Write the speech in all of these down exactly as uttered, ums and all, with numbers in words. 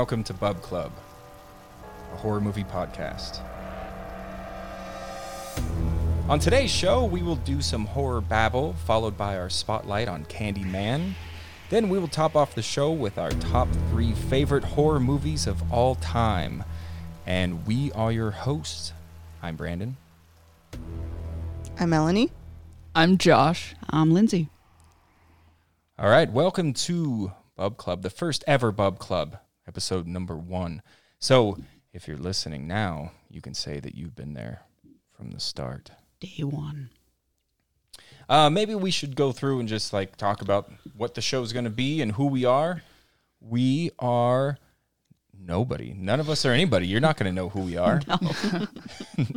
Welcome to Bub Club, a horror movie podcast. On today's show, we will do some horror babble, followed by our spotlight on Candyman. Then we will top off the show with our top three favorite horror movies of all time. And we are your hosts. I'm Brandon. I'm Melanie. I'm Josh. I'm Lindsay. All right, welcome to Bub Club, the first ever Bub Club. Episode number one. So if you're listening now, you can say that you've been there from the start. Day one. Uh, maybe we should go through and just like talk about what the show's going to be and who we are. We are nobody. None of us are anybody. You're not going to know who we are. No.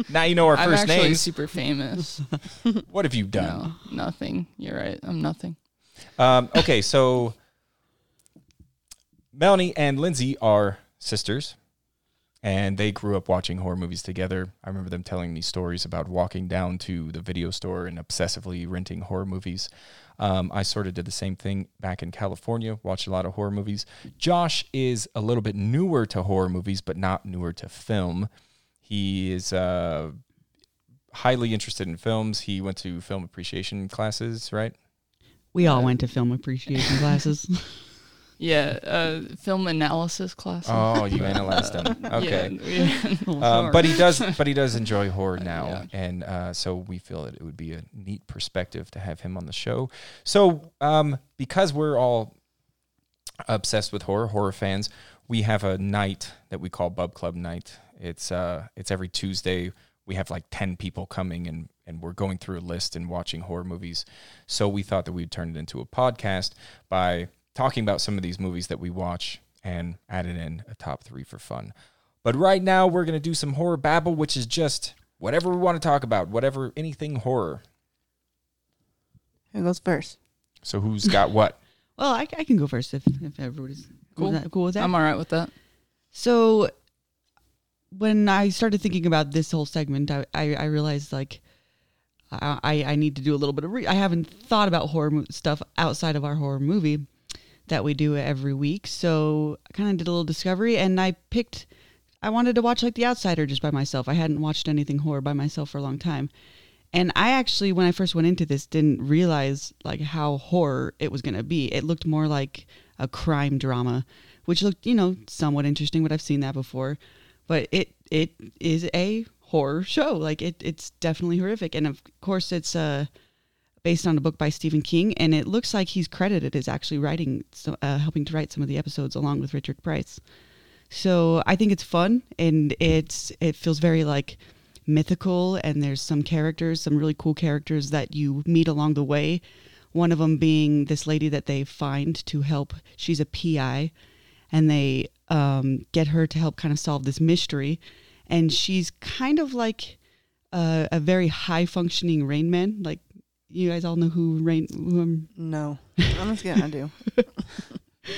Now you know our first name. I'm actually super famous. What have you done? No, nothing. You're right. I'm nothing. Um, okay, so... Melanie and Lindsay are sisters, and they grew up watching horror movies together. I remember them telling me stories about walking down to the video store and obsessively renting horror movies. Um, I sort of did the same thing back in California, watched a lot of horror movies. Josh is a little bit newer to horror movies, but not newer to film. He is uh, highly interested in films. He went to film appreciation classes, right? We all uh, went to film appreciation classes. Yeah, uh, film analysis class. Oh, you analyzed them. Okay, yeah, yeah. Um, but he does, but he does enjoy horror now, yeah. and uh, so we feel that it would be a neat perspective to have him on the show. So, um, because we're all obsessed with horror, horror fans, we have a night that we call Bub Club Night. It's uh, it's every Tuesday. We have like ten people coming, and and we're going through a list and watching horror movies. So we thought that we'd turn it into a podcast by talking about some of these movies that we watch and added in a top three for fun. But right now, we're going to do some horror babble, which is just whatever we want to talk about, whatever, anything horror. Who goes first? So who's got what? Well, I, I can go first if, if everybody's cool. Cool, cool with that. I'm all right with that. So when I started thinking about this whole segment, I, I, I realized like I, I need to do a little bit of re- I haven't thought about horror mo- stuff outside of our horror movie that we do every week. So I kind of did a little discovery and I picked, I wanted to watch like The Outsider just by myself. I hadn't watched anything horror by myself for a long time. And I actually, when I first went into this, didn't realize like how horror it was going to be. It looked more like a crime drama, which looked, you know, somewhat interesting, but I've seen that before. But it, it is a horror show. Like it, it's definitely horrific. And of course it's a, uh, based on a book by Stephen King, and it looks like he's credited as actually writing, uh, helping to write some of the episodes along with Richard Price. So I think it's fun, and it's it feels very like mythical, and there's some characters, some really cool characters that you meet along the way. One of them being this lady that they find to help. She's a P I, and they um, get her to help kind of solve this mystery. And she's kind of like uh, a very high-functioning Rain Man, like, you guys all know who Rain... Who I'm... No. I'm just kidding, I do.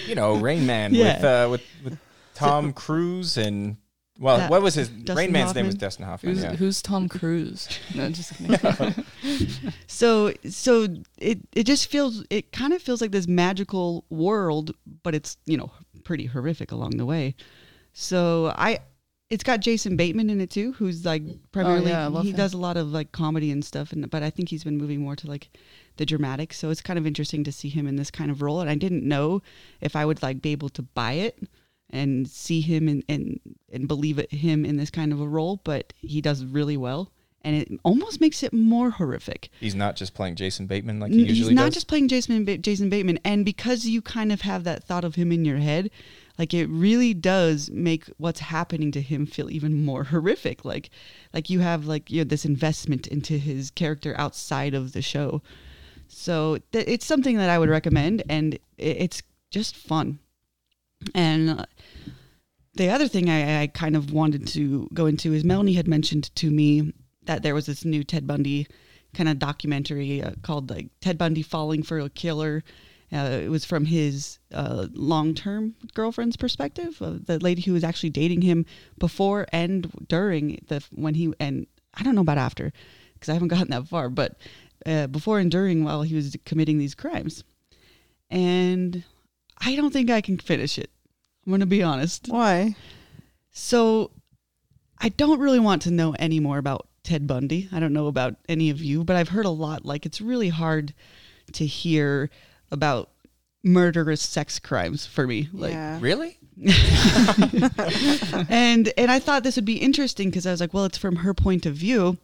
You know, Rain Man yeah. with, uh, with with Tom so, Cruise and... Well, that, what was his... Dustin Rain Man's Hoffman? Name was Dustin Hoffman. Who's, yeah. who's Tom Cruise? No, just kidding. so so it, it just feels... It kind of feels like this magical world, but it's, you know, pretty horrific along the way. So I... It's got Jason Bateman in it too, who's like primarily, oh, yeah, I love he him. Does a lot of like comedy and stuff, and but I think he's been moving more to like the dramatic. So it's kind of interesting to see him in this kind of role. And I didn't know if I would like be able to buy it and see him and and, and believe it, him in this kind of a role, but he does really well. And it almost makes it more horrific. He's not just playing Jason Bateman like he usually does? He's not does. just playing Jason, ba- Jason Bateman. And because you kind of have that thought of him in your head, like it really does make what's happening to him feel even more horrific. Like like you have like you know, this investment into his character outside of the show. So th- it's something that I would recommend. And it- it's just fun. And... Uh, the other thing I, I kind of wanted to go into is Melanie had mentioned to me that there was this new Ted Bundy kind of documentary uh, called like Ted Bundy Falling for a Killer. Uh, it was from his uh, long-term girlfriend's perspective, uh, the lady who was actually dating him before and during the when he and I don't know about after because I haven't gotten that far, but uh, before and during while he was committing these crimes. And I don't think I can finish it. I'm going to be honest. Why? So I don't really want to know any more about Ted Bundy. I don't know about any of you, but I've heard a lot. Like, it's really hard to hear about murderous sex crimes for me. Like, yeah. Really? and and I thought this would be interesting because I was like, well, it's from her point of view.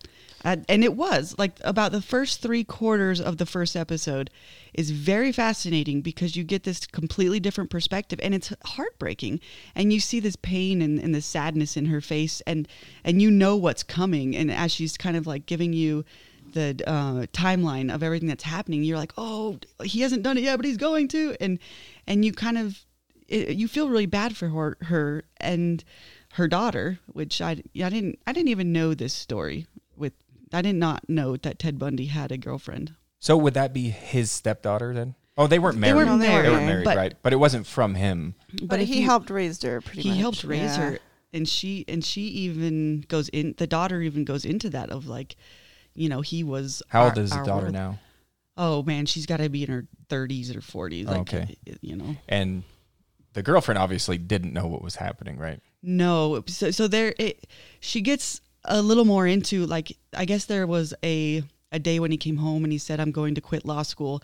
Uh, and it was like about the first three quarters of the first episode is very fascinating because you get this completely different perspective and it's heartbreaking and you see this pain and, and the sadness in her face and and you know what's coming. And as she's kind of like giving you the uh, timeline of everything that's happening, you're like, oh, he hasn't done it yet, but he's going to. And and you kind of it, you feel really bad for her, her and her daughter, which I, I didn't I didn't even know this story. I did not know that Ted Bundy had a girlfriend. So would that be his stepdaughter then? Oh, they weren't married. They weren't married, they weren't married but, right? But it wasn't from him. But, but he you, helped raise her pretty he much. He helped raise yeah. her. And she and she even goes in, the daughter even goes into that of like, you know, he was. How our, old is the daughter world. now? Oh, man, she's got to be in her thirties or forties. Like, okay. You know. And the girlfriend obviously didn't know what was happening, right? No. So, so there, it, she gets a little more into, like, I guess there was a, a day when he came home and he said, I'm going to quit law school.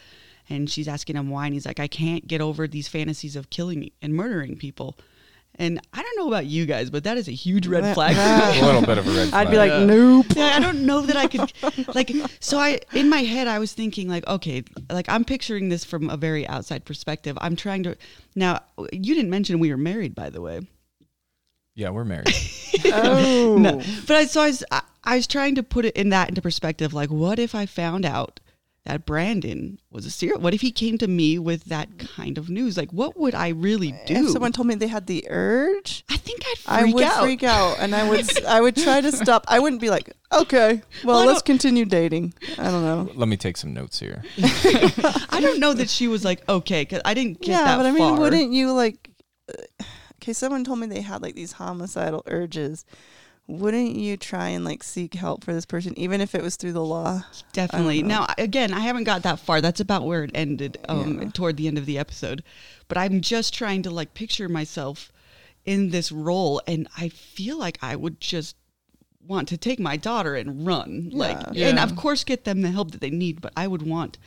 And she's asking him why. And he's like, I can't get over these fantasies of killing and murdering people. And I don't know about you guys, but that is a huge red flag. A little bit of a red flag. I'd be like, yeah. nope. Yeah, I don't know that I could. Like, so I, in my head, I was thinking like, okay, like I'm picturing this from a very outside perspective. I'm trying to, now you didn't mention we were married, by the way. Yeah, we're married. oh, no. But I, so I was, I, I was trying to put it in that into perspective. Like, what if I found out that Brandon was a serial? What if he came to me with that kind of news? Like, what would I really do? If someone told me they had the urge, I think I'd freak out. I would out. freak out, and I would, I would try to stop. I wouldn't be like, okay, well, well let's continue dating. I don't know. Let me take some notes here. I don't know that she was like, okay, because I didn't get yeah, that far. Yeah, but I mean, wouldn't you like? Uh, Okay, someone told me they had like these homicidal urges. Wouldn't you try and like seek help for this person, even if it was through the law? Definitely. Now, again, I haven't got that far. That's about where it ended um, yeah. toward the end of the episode. But I'm just trying to like picture myself in this role. And I feel like I would just want to take my daughter and run. Yeah. Like, yeah. And of course, get them the help that they need. But I would want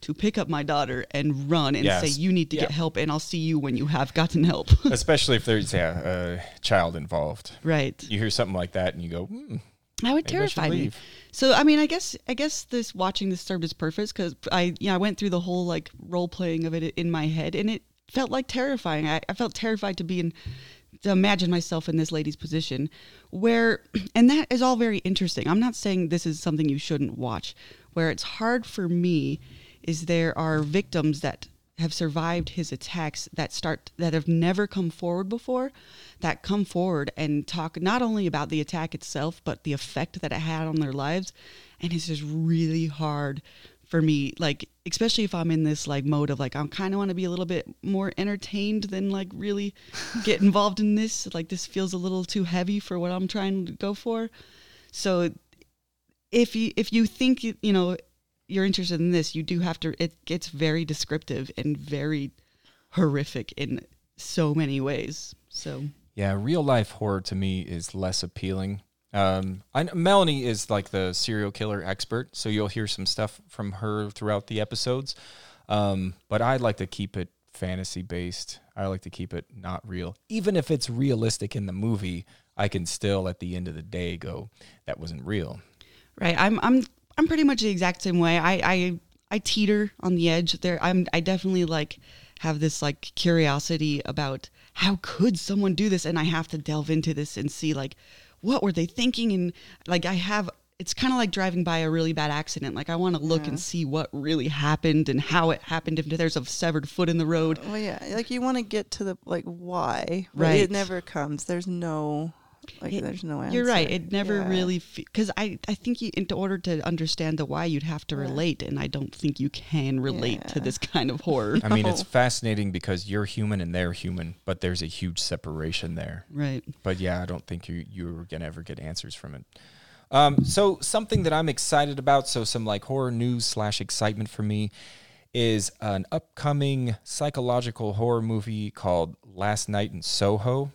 to pick up my daughter and run and yes. say, you need to yeah. get help and I'll see you when you have gotten help. Especially if there's yeah, a child involved. Right. You hear something like that and you go, hmm. That would terrify me. So, I mean, I guess I guess this watching this served as purpose because I, you know, I went through the whole like role playing of it in my head and it felt like terrifying. I, I felt terrified to be in, to imagine myself in this lady's position where, and that is all very interesting. I'm not saying this is something you shouldn't watch. Where it's hard for me is there are victims that have survived his attacks that start that have never come forward before, that come forward and talk not only about the attack itself, but the effect that it had on their lives. And it's just really hard for me, like, especially if I'm in this like mode of like, I kind of want to be a little bit more entertained than like really get involved in this. Like, this feels a little too heavy for what I'm trying to go for. So if you, if you think, you, you know, you're interested in this, you do have to, it gets very descriptive and very horrific in so many ways. So yeah, real life horror to me is less appealing. Um, I, Melanie is like the serial killer expert, so you'll hear some stuff from her throughout the episodes. Um, but I like to keep it fantasy based. I like to keep it not real. Even if it's realistic in the movie, I can still at the end of the day go, that wasn't real. Right. I'm, I'm, I'm pretty much the exact same way. I, I I teeter on the edge there. I'm I definitely like have this like curiosity about how could someone do this, and I have to delve into this and see like what were they thinking, and like I have it's kind of like driving by a really bad accident. Like I want to look yeah. and see what really happened and how it happened. If there's a severed foot in the road, well, yeah, like you want to get to the like why, right? It never comes. There's no. Like it, there's no answer. You're right. It never yeah. really because fe- I, I think you, in order to understand the why, you'd have to relate, and I don't think you can relate yeah. to this kind of horror. I mean, it's fascinating because you're human and they're human, but there's a huge separation there. Right. But yeah, I don't think you you're gonna ever get answers from it. Um. So something that I'm excited about. So some like horror news slash excitement for me is an upcoming psychological horror movie called Last Night in Soho.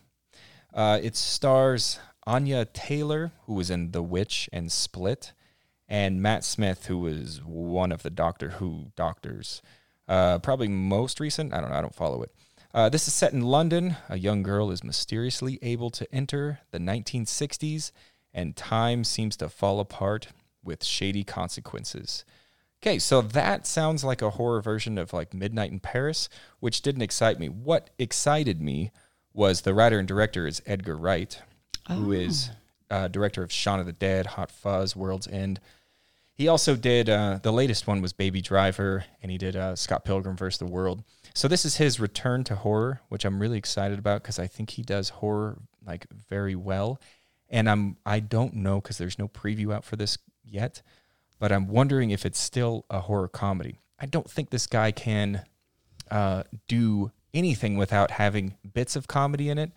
Uh, it stars Anya Taylor, who was in The Witch and Split, and Matt Smith, who was one of the Doctor Who doctors. Uh, probably most recent. I don't know. I don't follow it. Uh, this is set in London. A young girl is mysteriously able to enter the nineteen sixties, and time seems to fall apart with shady consequences. Okay, so that sounds like a horror version of like Midnight in Paris, which didn't excite me. What excited me was the writer and director is Edgar Wright, oh. who is uh, director of Shaun of the Dead, Hot Fuzz, World's End. He also did, uh, the latest one was Baby Driver, and he did uh, Scott Pilgrim versus the World. So this is his return to horror, which I'm really excited about because I think he does horror like very well. And I'm, I don't know because there's no preview out for this yet, but I'm wondering if it's still a horror comedy. I don't think this guy can uh, do anything without having bits of comedy in it.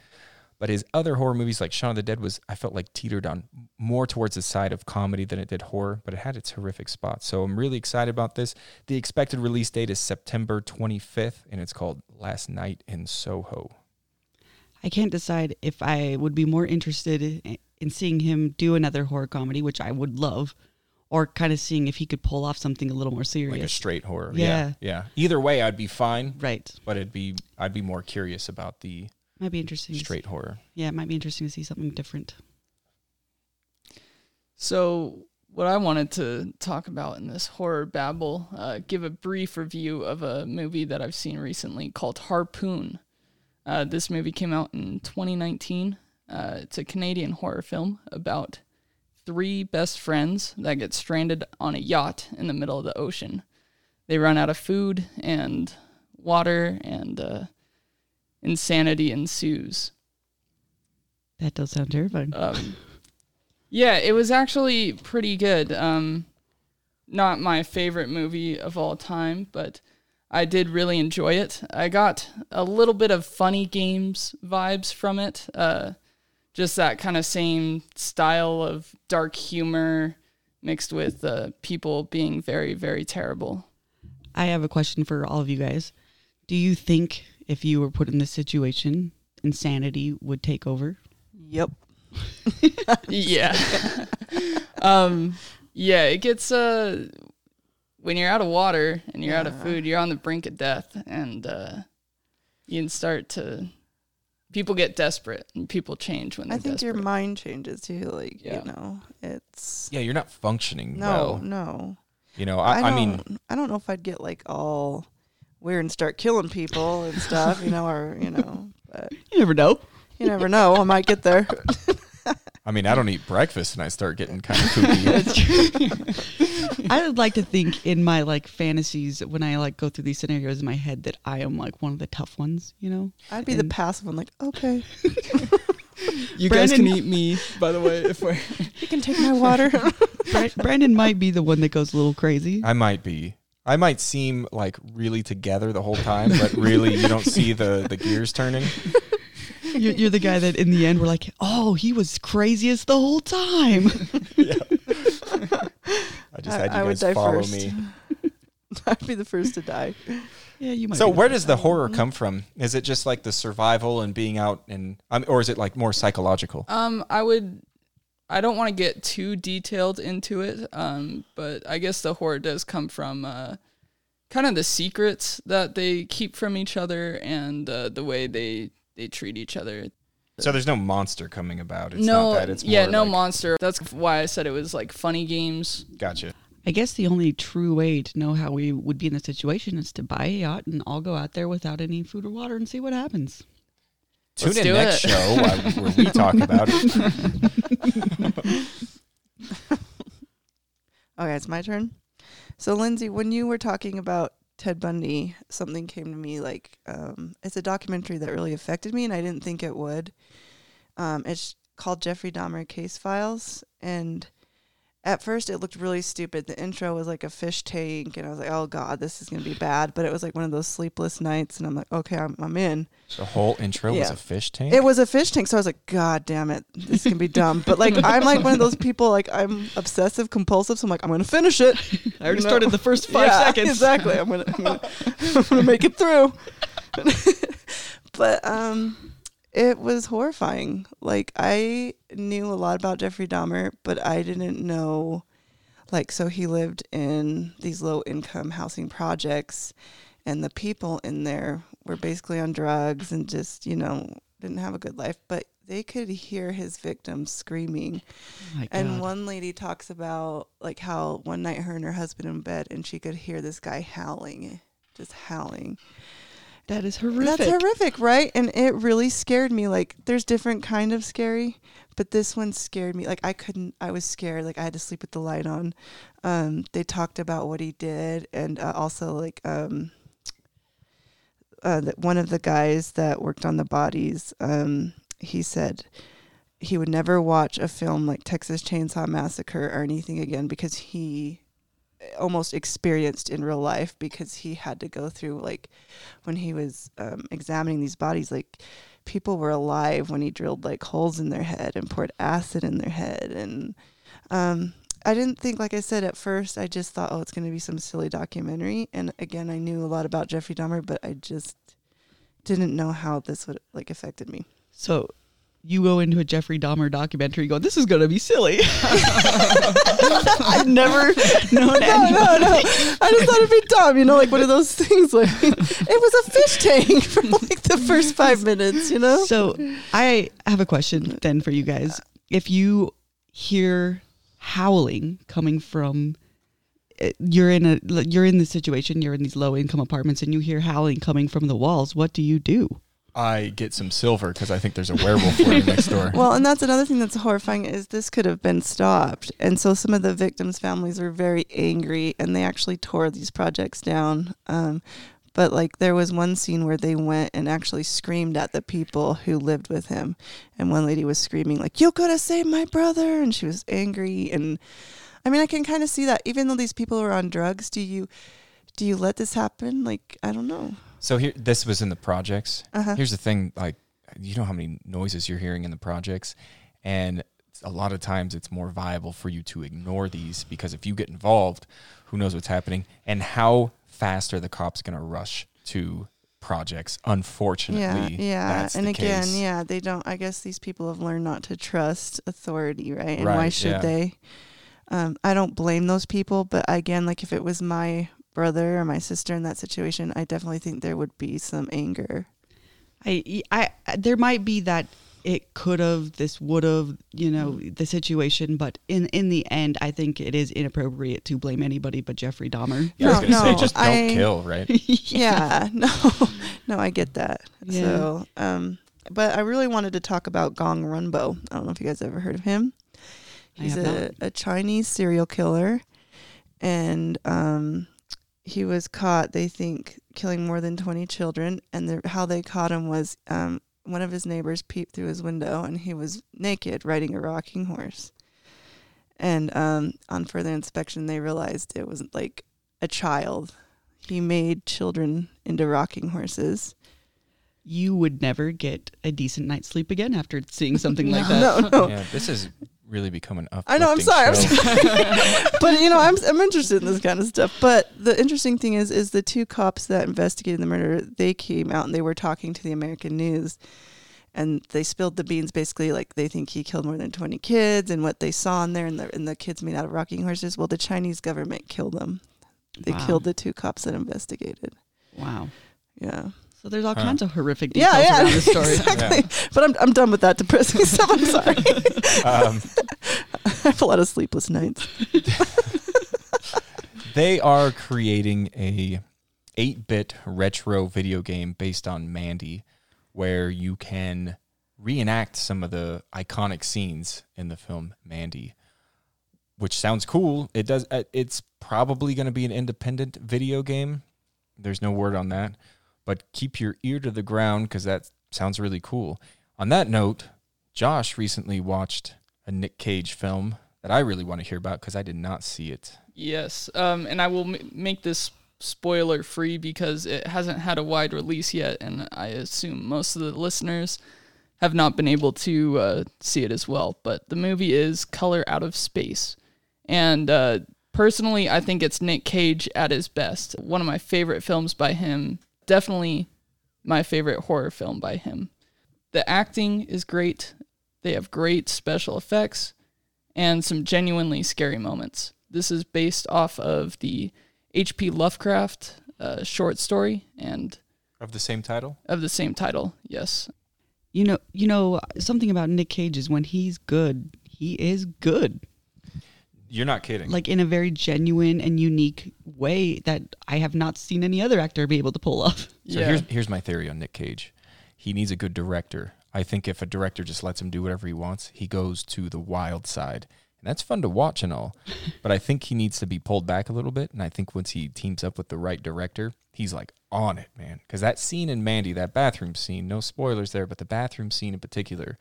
But his other horror movies, like Shaun of the Dead, was I felt like teetered on more towards the side of comedy than it did horror, but it had its horrific spots. So I'm really excited about this. The expected release date is September twenty-fifth, and it's called Last Night in Soho. I can't decide if I would be more interested in, in seeing him do another horror comedy, which I would love, or kind of seeing if he could pull off something a little more serious. Like a straight horror. Yeah. Yeah. Yeah. Either way, I'd be fine. Right. But it'd be I'd be more curious about the might be interesting straight see, horror. Yeah, it might be interesting to see something different. So what I wanted to talk about in this horror babble, uh, give a brief review of a movie that I've seen recently called Harpoon. Uh, this movie came out in twenty nineteen. Uh, it's a Canadian horror film about three best friends that get stranded on a yacht in the middle of the ocean. They run out of food and water, and uh, insanity ensues. That does sound terrifying. Um, yeah, it was actually pretty good. Um, not my favorite movie of all time, but I did really enjoy it. I got a little bit of Funny Games vibes from it. Uh, Just that kind of same style of dark humor mixed with uh, people being very, very terrible. I have a question for all of you guys. Do you think if you were put in this situation, insanity would take over? Yep. Yeah. um, yeah, it gets... Uh, when you're out of water and you're yeah. out of food, you're on the brink of death. And uh, you can start to... People get desperate, and people change when they're desperate. I think desperate. Your mind changes, too. Like, yeah. you know, it's... Yeah, you're not functioning no, well. No, no. You know, I, I, I mean... I don't know if I'd get, like, all weird and start killing people and stuff, you know, or, you know, but... You never know. You never know. I might get there. I mean, I don't eat breakfast, and I start getting kind of kooky. I would like to think in my, like, fantasies, when I, like, go through these scenarios in my head, that I am, like, one of the tough ones, you know? I'd be and the passive one, like, okay. You Brandon, guys can eat me, by the way, if we're... You can take my water. Brandon might be the one that goes a little crazy. I might be. I might seem, like, really together the whole time, but really you don't see the, the gears turning. You're the guy that in the end we're like, oh, he was craziest the whole time. Yeah. I just had I, you I guys follow first. me. I'd be the first to die. Yeah, you might. So where does the horror come from? Is it just like the survival and being out, and um, or is it like more psychological? Um, I would. I don't want to get too detailed into it, um, but I guess the horror does come from uh, kind of the secrets that they keep from each other, and uh, the way they. They treat each other. So there's no monster coming about. It's no, not that. It's yeah, more no like... monster. That's why I said it was like Funny Games. Gotcha. I guess the only true way to know how we would be in the situation is to buy a yacht and all go out there without any food or water and see what happens. Tune Let's in next it. show where we talk about it. Okay, it's my turn. So Lindsay, when you were talking about Ted Bundy, something came to me like, um, it's a documentary that really affected me, and I didn't think it would. Um, it's called Jeffrey Dahmer Case Files, and at first it looked really stupid. The intro was like a fish tank, and I was like, oh God, this is going to be bad, but it was like one of those sleepless nights, and I'm like, okay, I'm, I'm in. The whole intro yeah. was a fish tank? It was a fish tank, so I was like, God damn it, this can be dumb, but like, I'm like one of those people, like, I'm obsessive compulsive, so I'm like, I'm going to finish it. I already you know? started the first five yeah, seconds. Exactly, I'm going to I'm gonna, I'm gonna make it through. But um, it was horrifying. Like, I knew a lot about Jeffrey Dahmer, but I didn't know, like, so he lived in these low-income housing projects, and the people in there were basically on drugs and just, you know, didn't have a good life. But they could hear his victims screaming. Oh my God. And one lady talks about, like, how one night her and her husband in bed, and she could hear this guy howling, just howling. That is horrific. That's horrific, right? And it really scared me. Like, there's different kind of scary, but this one scared me. Like, I couldn't, I was scared. Like, I had to sleep with the light on. Um, they talked about what he did, and uh, also, like, um, uh, that one of the guys that worked on the bodies, um, he said he would never watch a film like Texas Chainsaw Massacre or anything again because he almost experienced in real life, because he had to go through, like, when he was um, examining these bodies, like, people were alive when he drilled, like, holes in their head and poured acid in their head. And um, I didn't think, like I said, at first, I just thought, oh, it's going to be some silly documentary. And again, I knew a lot about Jeffrey Dahmer, but I just didn't know how this would, like, affected me. So you go into a Jeffrey Dahmer documentary going, this is going to be silly. I've never known that. No, no, no. I just thought it'd be dumb, you know, like one of those things. Like, it was a fish tank for like the first five minutes, you know? So I have a question then for you guys. If you hear howling coming from, you're in a, you're in this situation, you're in these low income apartments and you hear howling coming from the walls, what do you do? I get some silver because I think there's a werewolf living next door. Well, and that's another thing that's horrifying is this could have been stopped. And so some of the victims' families were very angry and they actually tore these projects down. Um, but like there was one scene where they went and actually screamed at the people who lived with him. And one lady was screaming like, you could have saved my brother. And she was angry. And I mean, I can kind of see that even though these people are on drugs, do you, do you let this happen? Like, I don't know. So here, this was in the projects. Uh-huh. Here's the thing, like, you know how many noises you're hearing in the projects, and a lot of times it's more viable for you to ignore these because if you get involved, who knows what's happening, and how fast are the cops going to rush to projects? Unfortunately, yeah, yeah. That's and the again, case. yeah, they don't. I guess these people have learned not to trust authority, right? And right, why should yeah. they? Um, I don't blame those people, but again, like if it was my brother or my sister in that situation, I definitely think there would be some anger. I, I, there might be that it could have, this would have, you know, mm-hmm. the situation, but in, in the end, I think it is inappropriate to blame anybody but Jeffrey Dahmer. Yeah, no, I was going to no, say, just don't I, kill, right? yeah, no, no, I get that. Yeah. So, um, but I really wanted to talk about Gong Runbo. I don't know if you guys ever heard of him. He's a, a Chinese serial killer, and um. He was caught, they think, killing more than twenty children. And the, how they caught him was um, one of his neighbors peeped through his window and he was naked riding a rocking horse. And um, on further inspection, they realized it wasn't like a child. He made children into rocking horses. You would never get a decent night's sleep again after seeing something no, like that. No, no. Yeah, this is... really become an uplifting I know, I'm sorry. I'm sorry. But, you know, I'm I'm interested in this kind of stuff. But the interesting thing is, is the two cops that investigated the murder, they came out and they were talking to the American news. And they spilled the beans, basically, like they think he killed more than twenty kids and what they saw in there and the, and the kids made out of rocking horses. Well, the Chinese government killed them. They wow. killed the two cops that investigated. Wow. Yeah. So there's all huh. kinds of horrific details yeah, yeah, around this story. Exactly. Yeah. But I'm I'm done with that depressing stuff. I'm sorry. Um, I have a lot of sleepless nights. They are creating a eight-bit retro video game based on Mandy where you can reenact some of the iconic scenes in the film Mandy, which sounds cool. It does. It's probably going to be an independent video game. There's no word on that. But keep your ear to the ground because that sounds really cool. On that note, Josh recently watched a Nick Cage film that I really want to hear about because I did not see it. Yes, um, and I will m- make this spoiler-free because it hasn't had a wide release yet, and I assume most of the listeners have not been able to uh, see it as well. But the movie is Color Out of Space, and uh, personally, I think it's Nick Cage at his best. One of my favorite films by him. Definitely my favorite horror film by him. The acting is great. They have great special effects and some genuinely scary moments. This is based off of the H P Lovecraft uh, short story and of the same title. Of the same title, yes. You know, you know something about Nick Cage is when he's good, he is good. You're not kidding. Like in a very genuine and unique way that I have not seen any other actor be able to pull off. So yeah. here's here's my theory on Nick Cage. He needs a good director. I think if a director just lets him do whatever he wants, he goes to the wild side. And that's fun to watch and all. But I think he needs to be pulled back a little bit. And I think once he teams up with the right director, he's like on it, man. Because that scene in Mandy, that bathroom scene, no spoilers there, but the bathroom scene in particular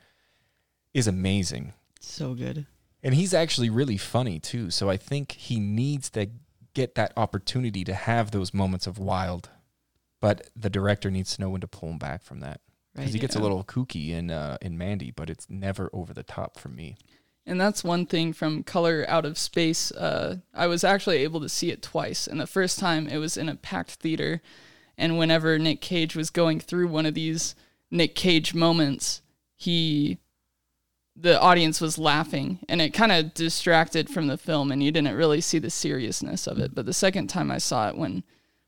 is amazing. So good. And he's actually really funny too. So I think he needs to get that opportunity to have those moments of wild. But the director needs to know when to pull him back from that. Because right, he gets yeah. a little kooky in uh, in Mandy, but it's never over the top for me. And that's one thing from Color Out of Space. Uh, I was actually able to see it twice. And the first time, it was in a packed theater. And whenever Nick Cage was going through one of these Nick Cage moments, he... the audience was laughing, and it kind of distracted from the film, and you didn't really see the seriousness of it. But the second time I saw it, when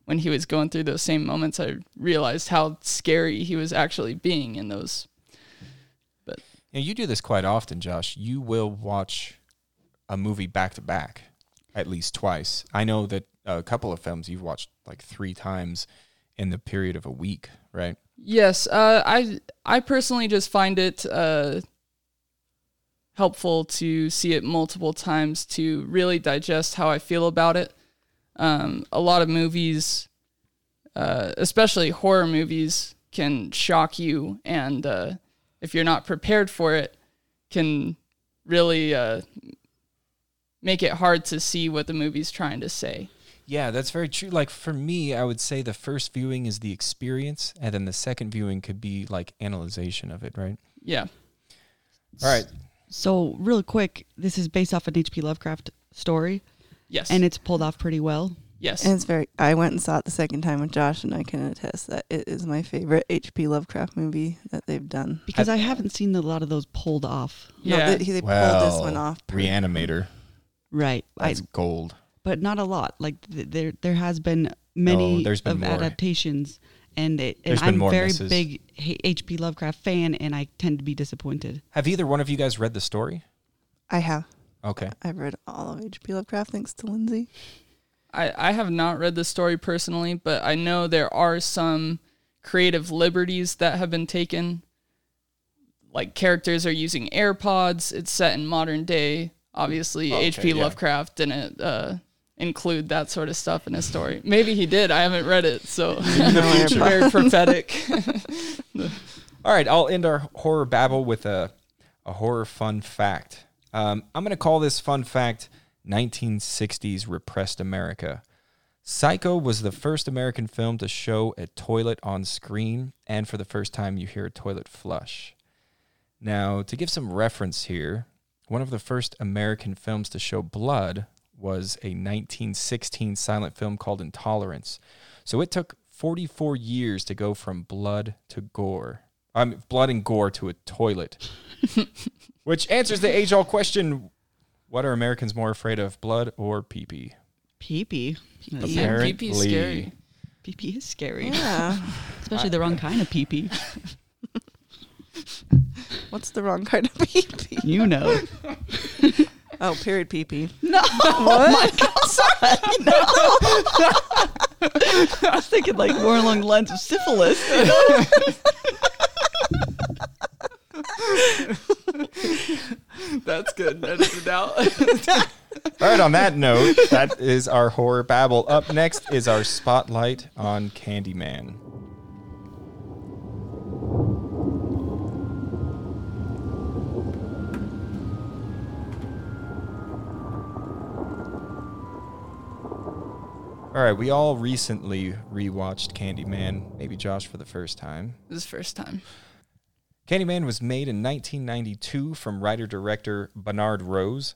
when he was going through those same moments, I realized how scary he was actually being in those. But now, you do this quite often, Josh. You will watch a movie back-to-back at least twice. I know that a couple of films you've watched like three times in the period of a week, right? Yes. Uh, I, I personally just find it... Uh, helpful to see it multiple times to really digest how I feel about it. Um, a lot of movies, uh, especially horror movies, can shock you, and uh, if you're not prepared for it, can really uh, make it hard to see what the movie's trying to say. Yeah, that's very true. Like for me, I would say the first viewing is the experience, and then the second viewing could be like analyzation of it, right? Yeah. All right. So, real quick, this is based off an H P Lovecraft story. Yes. And it's pulled off pretty well. Yes. And it's very... I went and saw it the second time with Josh, and I can attest that it is my favorite H P Lovecraft movie that they've done. Because I, I haven't seen a lot of those pulled off. Yeah. No, they, they well, pulled this one off. Reanimator. Right. That's I, gold. But not a lot. Like, th- there there has been many oh, been of more. adaptations, and, it, and I'm a very misses. big H P Lovecraft fan, and I tend to be disappointed. Have either one of you guys read the story? I have. Okay. I've read all of H P Lovecraft, thanks to Lindsay. I, I have not read the story personally, but I know there are some creative liberties that have been taken. Like, characters are using AirPods. It's set in modern day. Obviously, okay, H P yeah. Lovecraft didn't... Uh, include that sort of stuff in his story. Maybe he did. I haven't read it, so it's very prophetic. All right, I'll end our horror babble with a, a horror fun fact. Um, I'm going to call this fun fact nineteen sixties Repressed America. Psycho was the first American film to show a toilet on screen, and for the first time you hear a toilet flush. Now, to give some reference here, one of the first American films to show blood was a nineteen sixteen silent film called Intolerance. So it took forty-four years to go from blood to gore. I mean, blood and gore to a toilet. Which answers the age-old question, what are Americans more afraid of, blood or pee-pee? Pee-pee. Yeah, pee-pee is scary. Pee-pee is scary. Yeah. Especially I, the wrong kind of pee-pee. What's the wrong kind of pee-pee? You know. Oh, period pee-pee. No. What? My God. Sorry. No. I was thinking like more along the lines of syphilis. You know? That's good. That is out. All right, on that note, that is our horror babble. Up next is our spotlight on Candyman. All right, we all recently rewatched Candyman, maybe Josh for the first time. This is the first time. Candyman was made in nineteen ninety-two from writer-director Bernard Rose.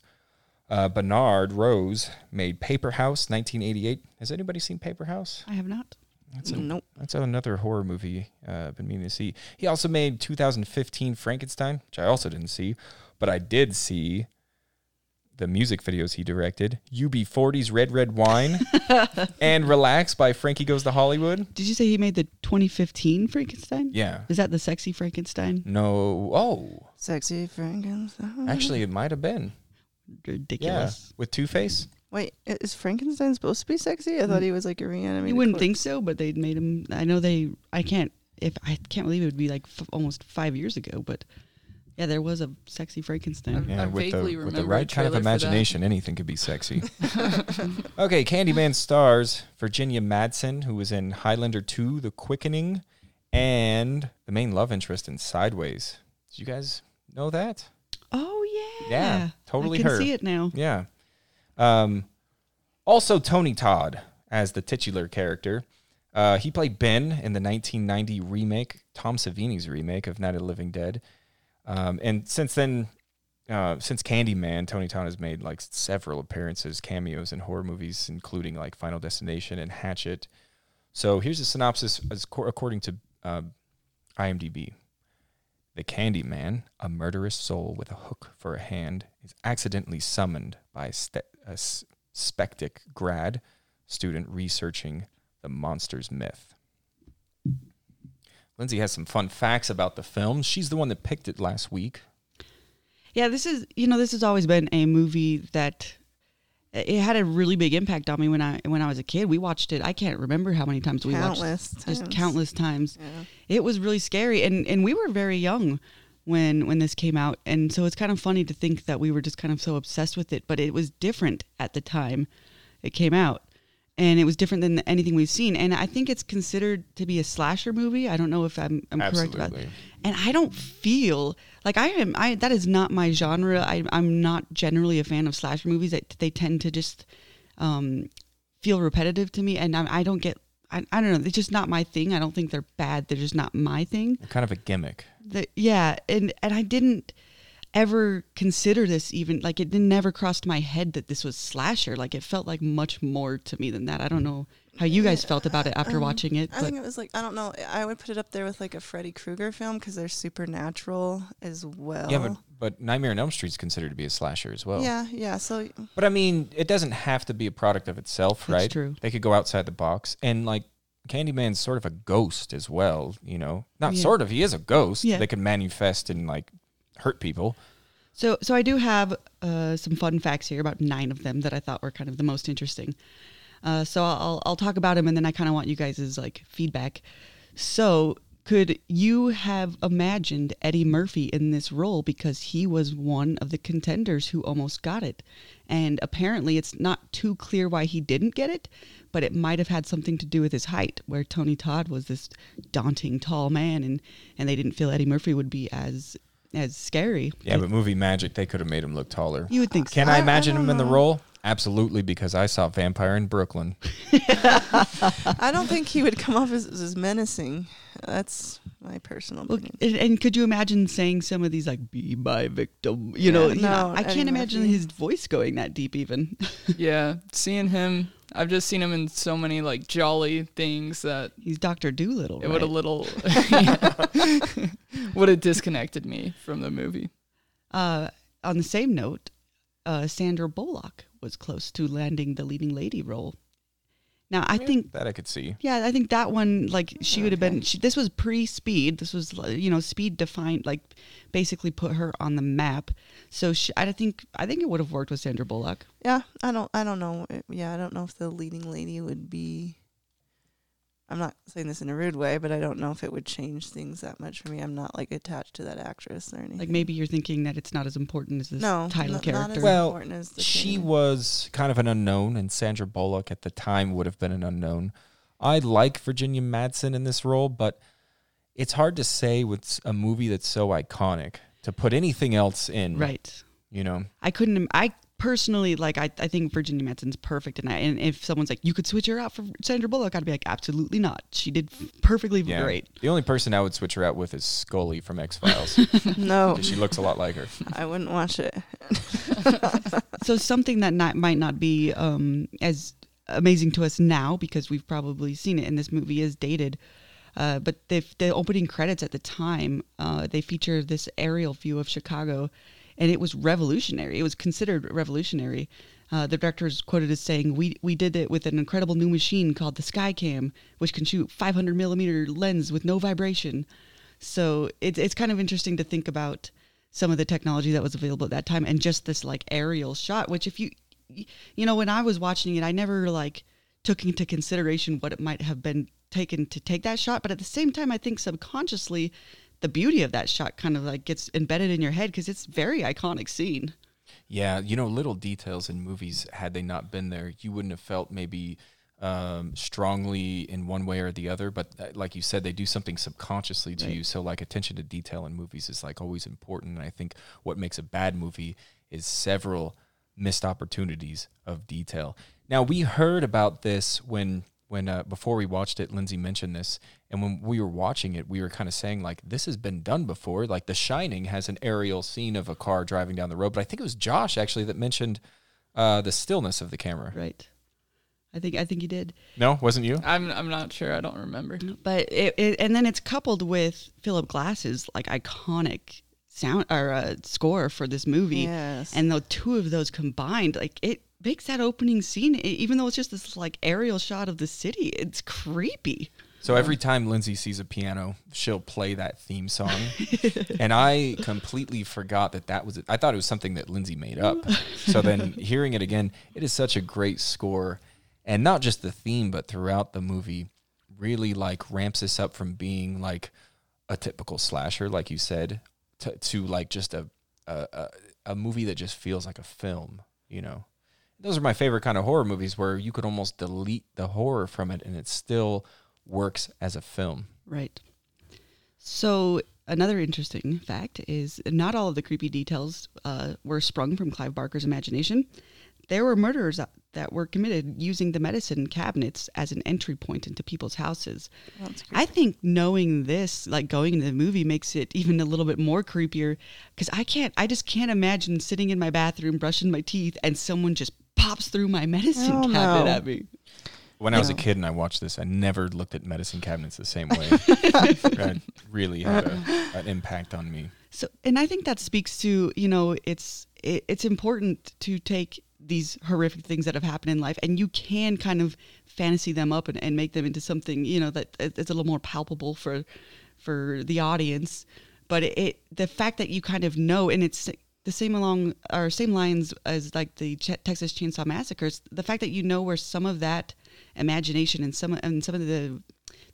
Uh, Bernard Rose made Paper House, nineteen eighty-eight. Has anybody seen Paper House? I have not. That's a, nope. That's another horror movie uh, I've been meaning to see. He also made two thousand fifteen Frankenstein, which I also didn't see, but I did see the music videos he directed. U B forty's Red Red Wine and Relax by Frankie Goes to Hollywood. Did you say he made the twenty fifteen Frankenstein? Yeah. Is that the Sexy Frankenstein? No. Oh. Sexy Frankenstein. Actually, it might have been. Ridiculous. Yeah. With Two-Face? Wait, is Frankenstein supposed to be sexy? I thought he was like a reanimator. You wouldn't corpse. think so, but they made him. I know they. I can't. If I can't believe it would be like f- almost five years ago, but yeah, there was a Sexy Frankenstein. Yeah, I with, the, with the right kind of imagination, anything could be sexy. Okay, Candyman stars Virginia Madsen, who was in Highlander two, The Quickening, and the main love interest in Sideways. Did you guys know that? Oh yeah, yeah, totally. I can her. see it now. Yeah. Um, also Tony Todd as the titular character. Uh, he played Ben in the nineteen ninety remake, Tom Savini's remake of Night of the Living Dead. Um, and since then, uh, since Candyman, Tony Todd has made like several appearances, cameos in horror movies, including like Final Destination and Hatchet. So here's a synopsis as co- according to uh, IMDb. The Candyman, a murderous soul with a hook for a hand, is accidentally summoned by st- a Spectic grad student researching the monster's myth. Lindsay has some fun facts about the film. She's the one that picked it last week. Yeah, this is, you know, this has always been a movie that it had a really big impact on me when I when I was a kid. We watched it. I can't remember how many times we countless watched it. Just countless times. Yeah. It was really scary, and and we were very young when when this came out, and so it's kind of funny to think that we were just kind of so obsessed with it. But it was different at the time it came out, and it was different than anything we've seen. And I think it's considered to be a slasher movie. I don't know if I'm, I'm correct about that. And I don't feel like I am. I that is not my genre. I, I'm not generally a fan of slasher movies. I, they tend to just um, feel repetitive to me, and I, I don't get. I, I don't know. It's just not my thing. I don't think they're bad. They're just not my thing. They're kind of a gimmick. The, yeah, and and I didn't ever consider this even, like it never crossed my head that this was slasher. Like it felt like much more to me than that. I don't know how you guys felt about it after um, watching it. I but. think it was like, I don't know. I would put it up there with like a Freddy Krueger film because they're supernatural as well. Yeah, but, but Nightmare on Elm Street is considered to be a slasher as well. Yeah, yeah. So, but I mean, it doesn't have to be a product of itself, right? That's true. They could go outside the box and like, Candyman's sort of a ghost as well, you know. Not yeah. sort of, he is a ghost yeah. that can manifest and like hurt people. So so I do have uh, some fun facts here, about nine of them that I thought were kind of the most interesting. Uh, so I'll I'll talk about them and then I kind of want you guys' like feedback. So could you have imagined Eddie Murphy in this role because he was one of the contenders who almost got it? And apparently it's not too clear why he didn't get it, but it might have had something to do with his height, where Tony Todd was this daunting tall man, and, and they didn't feel Eddie Murphy would be as as scary. Yeah, but movie magic, they could have made him look taller. You would think so. Can I, I imagine I him know. in the role? Absolutely, because I saw Vampire in Brooklyn. I don't think he would come off as, as menacing. That's my personal opinion. Well, and, and could you imagine saying some of these like, be my victim? You yeah, know, no, you know, I can't imagine his voice going that deep even. Yeah, seeing him, I've just seen him in so many like jolly things that... He's Doctor Doolittle, It right? would a little... would have disconnected me from the movie. Uh, on the same note, uh, Sandra Bullock was close to landing the leading lady role. Now, I yeah, think... That I could see. Yeah, I think that one, like, she okay. would have been... She, this was pre-Speed. This was, you know, Speed defined, like, basically put her on the map. So she, I think I think it would have worked with Sandra Bullock. Yeah, I don't I don't know. Yeah, I don't know if the leading lady would be... I'm not saying this in a rude way, but I don't know if it would change things that much for me. I'm not, like, attached to that actress or anything. Like, maybe you're thinking that it's not as important as this no, title not, character. Not as well, important as the she thing. was kind of an unknown, and Sandra Bullock at the time would have been an unknown. I like Virginia Madsen in this role, but it's hard to say with a movie that's so iconic to put anything else in. Right. You know? I couldn't... I. Personally, like, I, I think Virginia Madsen's perfect, and I, and if someone's like, you could switch her out for Sandra Bullock, I'd be like, absolutely not. She did perfectly yeah. great. The only person I would switch her out with is Scully from X-Files. No. She looks a lot like her. I wouldn't watch it. So something that not, might not be um, as amazing to us now because we've probably seen it, and this movie is dated. Uh, but the the opening credits at the time, uh, they feature this aerial view of Chicago, and it was revolutionary. It was considered revolutionary. Uh, the director is quoted as saying, we we did it with an incredible new machine called the Skycam, which can shoot five hundred millimeter lens with no vibration. So it's it's kind of interesting to think about some of the technology that was available at that time, and just this like aerial shot, which if you, you know, when I was watching it, I never like took into consideration what it might have been taken to take that shot. But at the same time, I think subconsciously, the beauty of that shot kind of like gets embedded in your head because it's a very iconic scene. Yeah, you know, little details in movies, had they not been there, you wouldn't have felt maybe um, strongly in one way or the other. But uh, like you said, they do something subconsciously to right. you. So like attention to detail in movies is like always important. And I think what makes a bad movie is several missed opportunities of detail. Now, we heard about this when... When uh, before we watched it, Lindsay mentioned this, and when we were watching it, we were kind of saying, like, this has been done before. Like, The Shining has an aerial scene of a car driving down the road, but I think it was Josh, actually, that mentioned uh, the stillness of the camera. Right. I think I think you did. No, wasn't you? I'm I'm not sure. I don't remember. But it, it and then it's coupled with Philip Glass's, like, iconic sound or uh, score for this movie. Yes. And the two of those combined, like, it makes that opening scene, even though it's just this like aerial shot of the city, it's creepy. So every time Lindsay sees a piano, she'll play that theme song. And I completely forgot that that was it. I thought it was something that Lindsay made up. So then hearing it again, it is such a great score. And not just the theme, but throughout the movie, really like ramps us up from being like a typical slasher, like you said, to, to like just a, a, a movie that just feels like a film, you know? Those are my favorite kind of horror movies, where you could almost delete the horror from it and it still works as a film. Right. So another interesting fact is not all of the creepy details uh, were sprung from Clive Barker's imagination. There were murders that were committed using the medicine cabinets as an entry point into people's houses. That's creepy. I think knowing this, like going into the movie, makes it even a little bit more creepier, because I can't, I just can't imagine sitting in my bathroom brushing my teeth and someone just pops through my medicine oh, cabinet no. at me. When no. I was a kid and I watched this, I never looked at medicine cabinets the same way. It really had a, an impact on me. So, and I think that speaks to, you know, it's it, it's important to take these horrific things that have happened in life, and you can kind of fantasy them up and, and make them into something, you know, that it's a little more palpable for for the audience. But it, it the fact that you kind of know, and it's the same along or same lines as like the Ch- Texas Chainsaw Massacres. The fact that you know where some of that imagination and some and some of the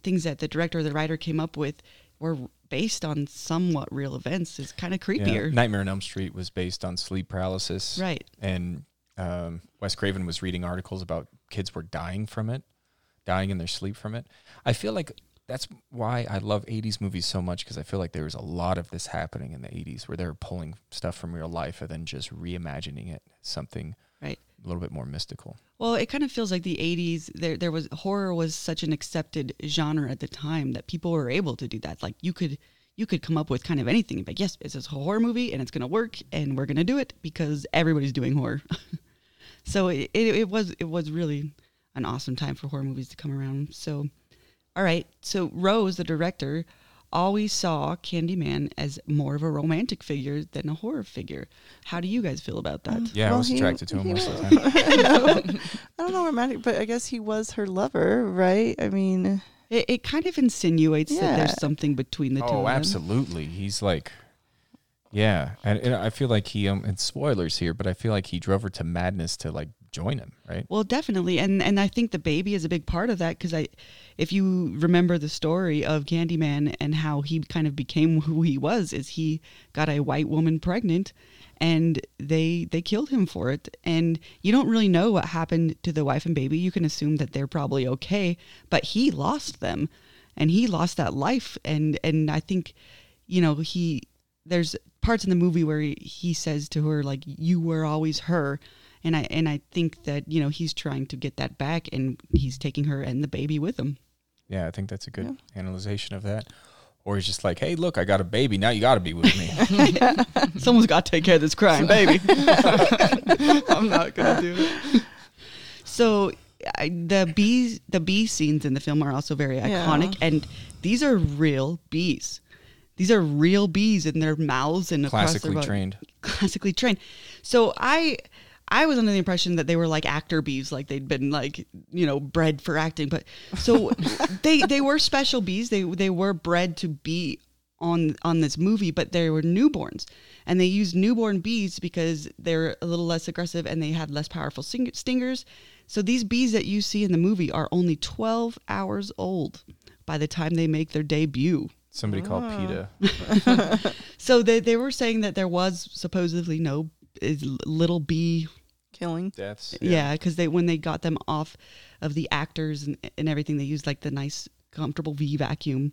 things that the director or the writer came up with were based on somewhat real events is kind of creepier. Yeah. Nightmare on Elm Street was based on sleep paralysis, right? And um, Wes Craven was reading articles about kids were dying from it, dying in their sleep from it. I feel like that's why I love eighties movies so much, because I feel like there was a lot of this happening in the eighties where they were pulling stuff from real life and then just reimagining it something right. a little bit more mystical. Well, it kind of feels like the eighties, there there was horror was such an accepted genre at the time that people were able to do that. Like you could you could come up with kind of anything, but yes, it's a horror movie and it's going to work and we're going to do it because everybody's doing horror. So it, it it was it was really an awesome time for horror movies to come around. So all right, so Rose, the director, always saw Candyman as more of a romantic figure than a horror figure. How do you guys feel about that? Uh, yeah, well, I was he, attracted to him most of the time. I don't know romantic, but I guess he was her lover, right? I mean... It, it kind of insinuates yeah. that there's something between the oh, two of them. Oh, absolutely. He's like... Yeah, and, and I feel like he, um, and spoilers here, but I feel like he drove her to madness to, like, join him, right? Well, definitely, and and I think the baby is a big part of that, because I, if you remember the story of Candyman and how he kind of became who he was, is he got a white woman pregnant, and they they killed him for it, and you don't really know what happened to the wife and baby. You can assume that they're probably okay, but he lost them, and he lost that life, and, and I think, you know, he... There's parts in the movie where he, he says to her, like, you were always her. And I and I think that, you know, he's trying to get that back, and he's taking her and the baby with him. Yeah, I think that's a good yeah. analyzation of that. Or he's just like, hey, look, I got a baby. Now you got to be with me. Someone's got to take care of this crying baby. I'm not going to do it. So I, the bees, the bee scenes in the film are also very iconic, yeah. and these are real bees. These are real bees in their mouths and classically across their trained. Classically trained. So I, I was under the impression that they were like actor bees, like they'd been like, you know, bred for acting. But so they they were special bees. They they were bred to be on on this movie, but they were newborns, and they used newborn bees because they're a little less aggressive and they had less powerful sting- stingers. So these bees that you see in the movie are only twelve hours old by the time they make their debut. Somebody ah. called PETA. So they, they were saying that there was supposedly no little bee killing deaths. Yeah, because yeah, they when they got them off of the actors and, and everything, they used like the nice, comfortable bee vacuum.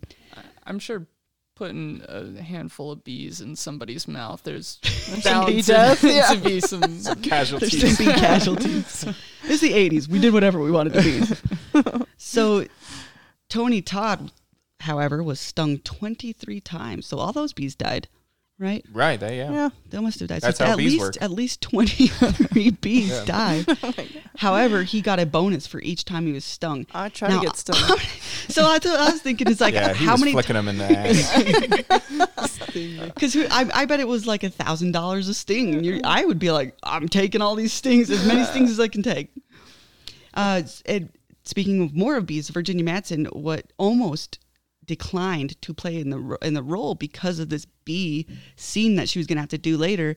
I'm sure putting a handful of bees in somebody's mouth, there's bound bee death. To, yeah. to be some, some casualties. There's to be casualties. It's the eighties. We did whatever we wanted to be. So Tony Todd, however, was stung twenty-three times. So all those bees died, right? Right, they, yeah. yeah. They must have died. That's so how at bees least, work. At least twenty-three bees yeah. died. Oh however, he got a bonus for each time he was stung. I try now, to get stung. I, so I, th- I was thinking, it's like, yeah, how was many... Yeah, he flicking t- them in the ass. Because I, I bet it was like a thousand dollars a sting. You're, I would be like, I'm taking all these stings, as many stings as I can take. Uh, and speaking of more of bees, Virginia Madsen, what almost... declined to play in the in the role because of this bee scene that she was going to have to do later,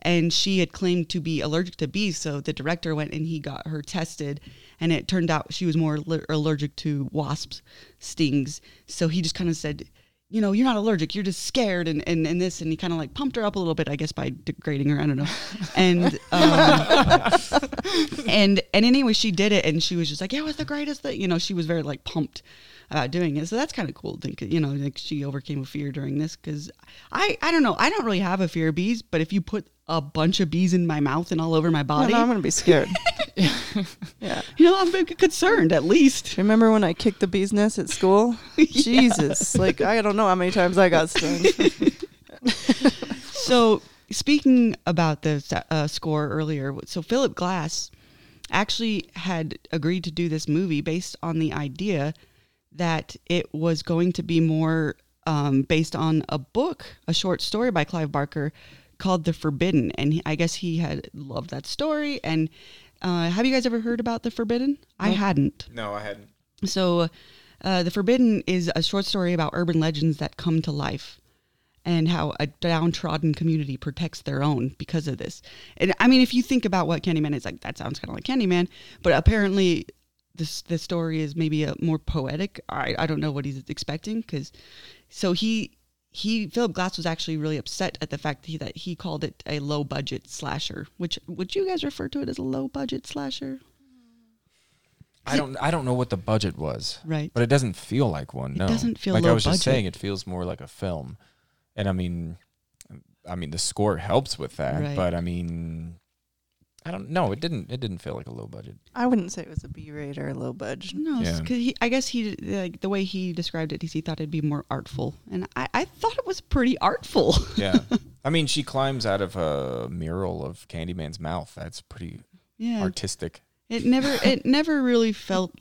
and she had claimed to be allergic to bees. So the director went and he got her tested, and it turned out she was more allergic to wasps' stings. So he just kind of said, you know, you're not allergic, you're just scared, and and, and this, and he kind of like pumped her up a little bit, I guess, by degrading her, I don't know. And um, and and anyway, she did it, and she was just like, yeah, it was the greatest thing, you know. She was very like pumped about doing it. So that's kind of cool. Think, you know, like she overcame a fear during this, because I, I don't know. I don't really have a fear of bees, but if you put a bunch of bees in my mouth and all over my body, no, no, I'm going to be scared. Yeah. You know, I'm concerned at least. Remember when I kicked the bee's nest at school? Yeah. Jesus. Like, I don't know how many times I got stung. So speaking about the uh, score earlier, so Philip Glass actually had agreed to do this movie based on the idea that it was going to be more um, based on a book, a short story by Clive Barker called The Forbidden. And he, I guess he had loved that story. And uh, have you guys ever heard about The Forbidden? No. I hadn't. No, I hadn't. So uh, The Forbidden is a short story about urban legends that come to life and how a downtrodden community protects their own because of this. And I mean, if you think about what Candyman is, like, that sounds kind of like Candyman, but apparently... This the story is maybe a more poetic. I I don't know what he's expecting, because so he he Philip Glass was actually really upset at the fact that he, that he called it a low budget slasher. Which would you guys refer to it as a low budget slasher? I don't I don't know what the budget was, right? But it doesn't feel like one. No, it doesn't feel like low I was budget. Just saying. It feels more like a film, and I mean, I mean the score helps with that, right. But I mean. I don't know. It didn't. It didn't feel like a low budget. I wouldn't say it was a B rate or a low budget. No, because yeah. he. I guess he like the way he described it. Is he thought it'd be more artful, and I, I thought it was pretty artful. Yeah, I mean, she climbs out of a mural of Candyman's mouth. That's pretty yeah. artistic. It never. It never really felt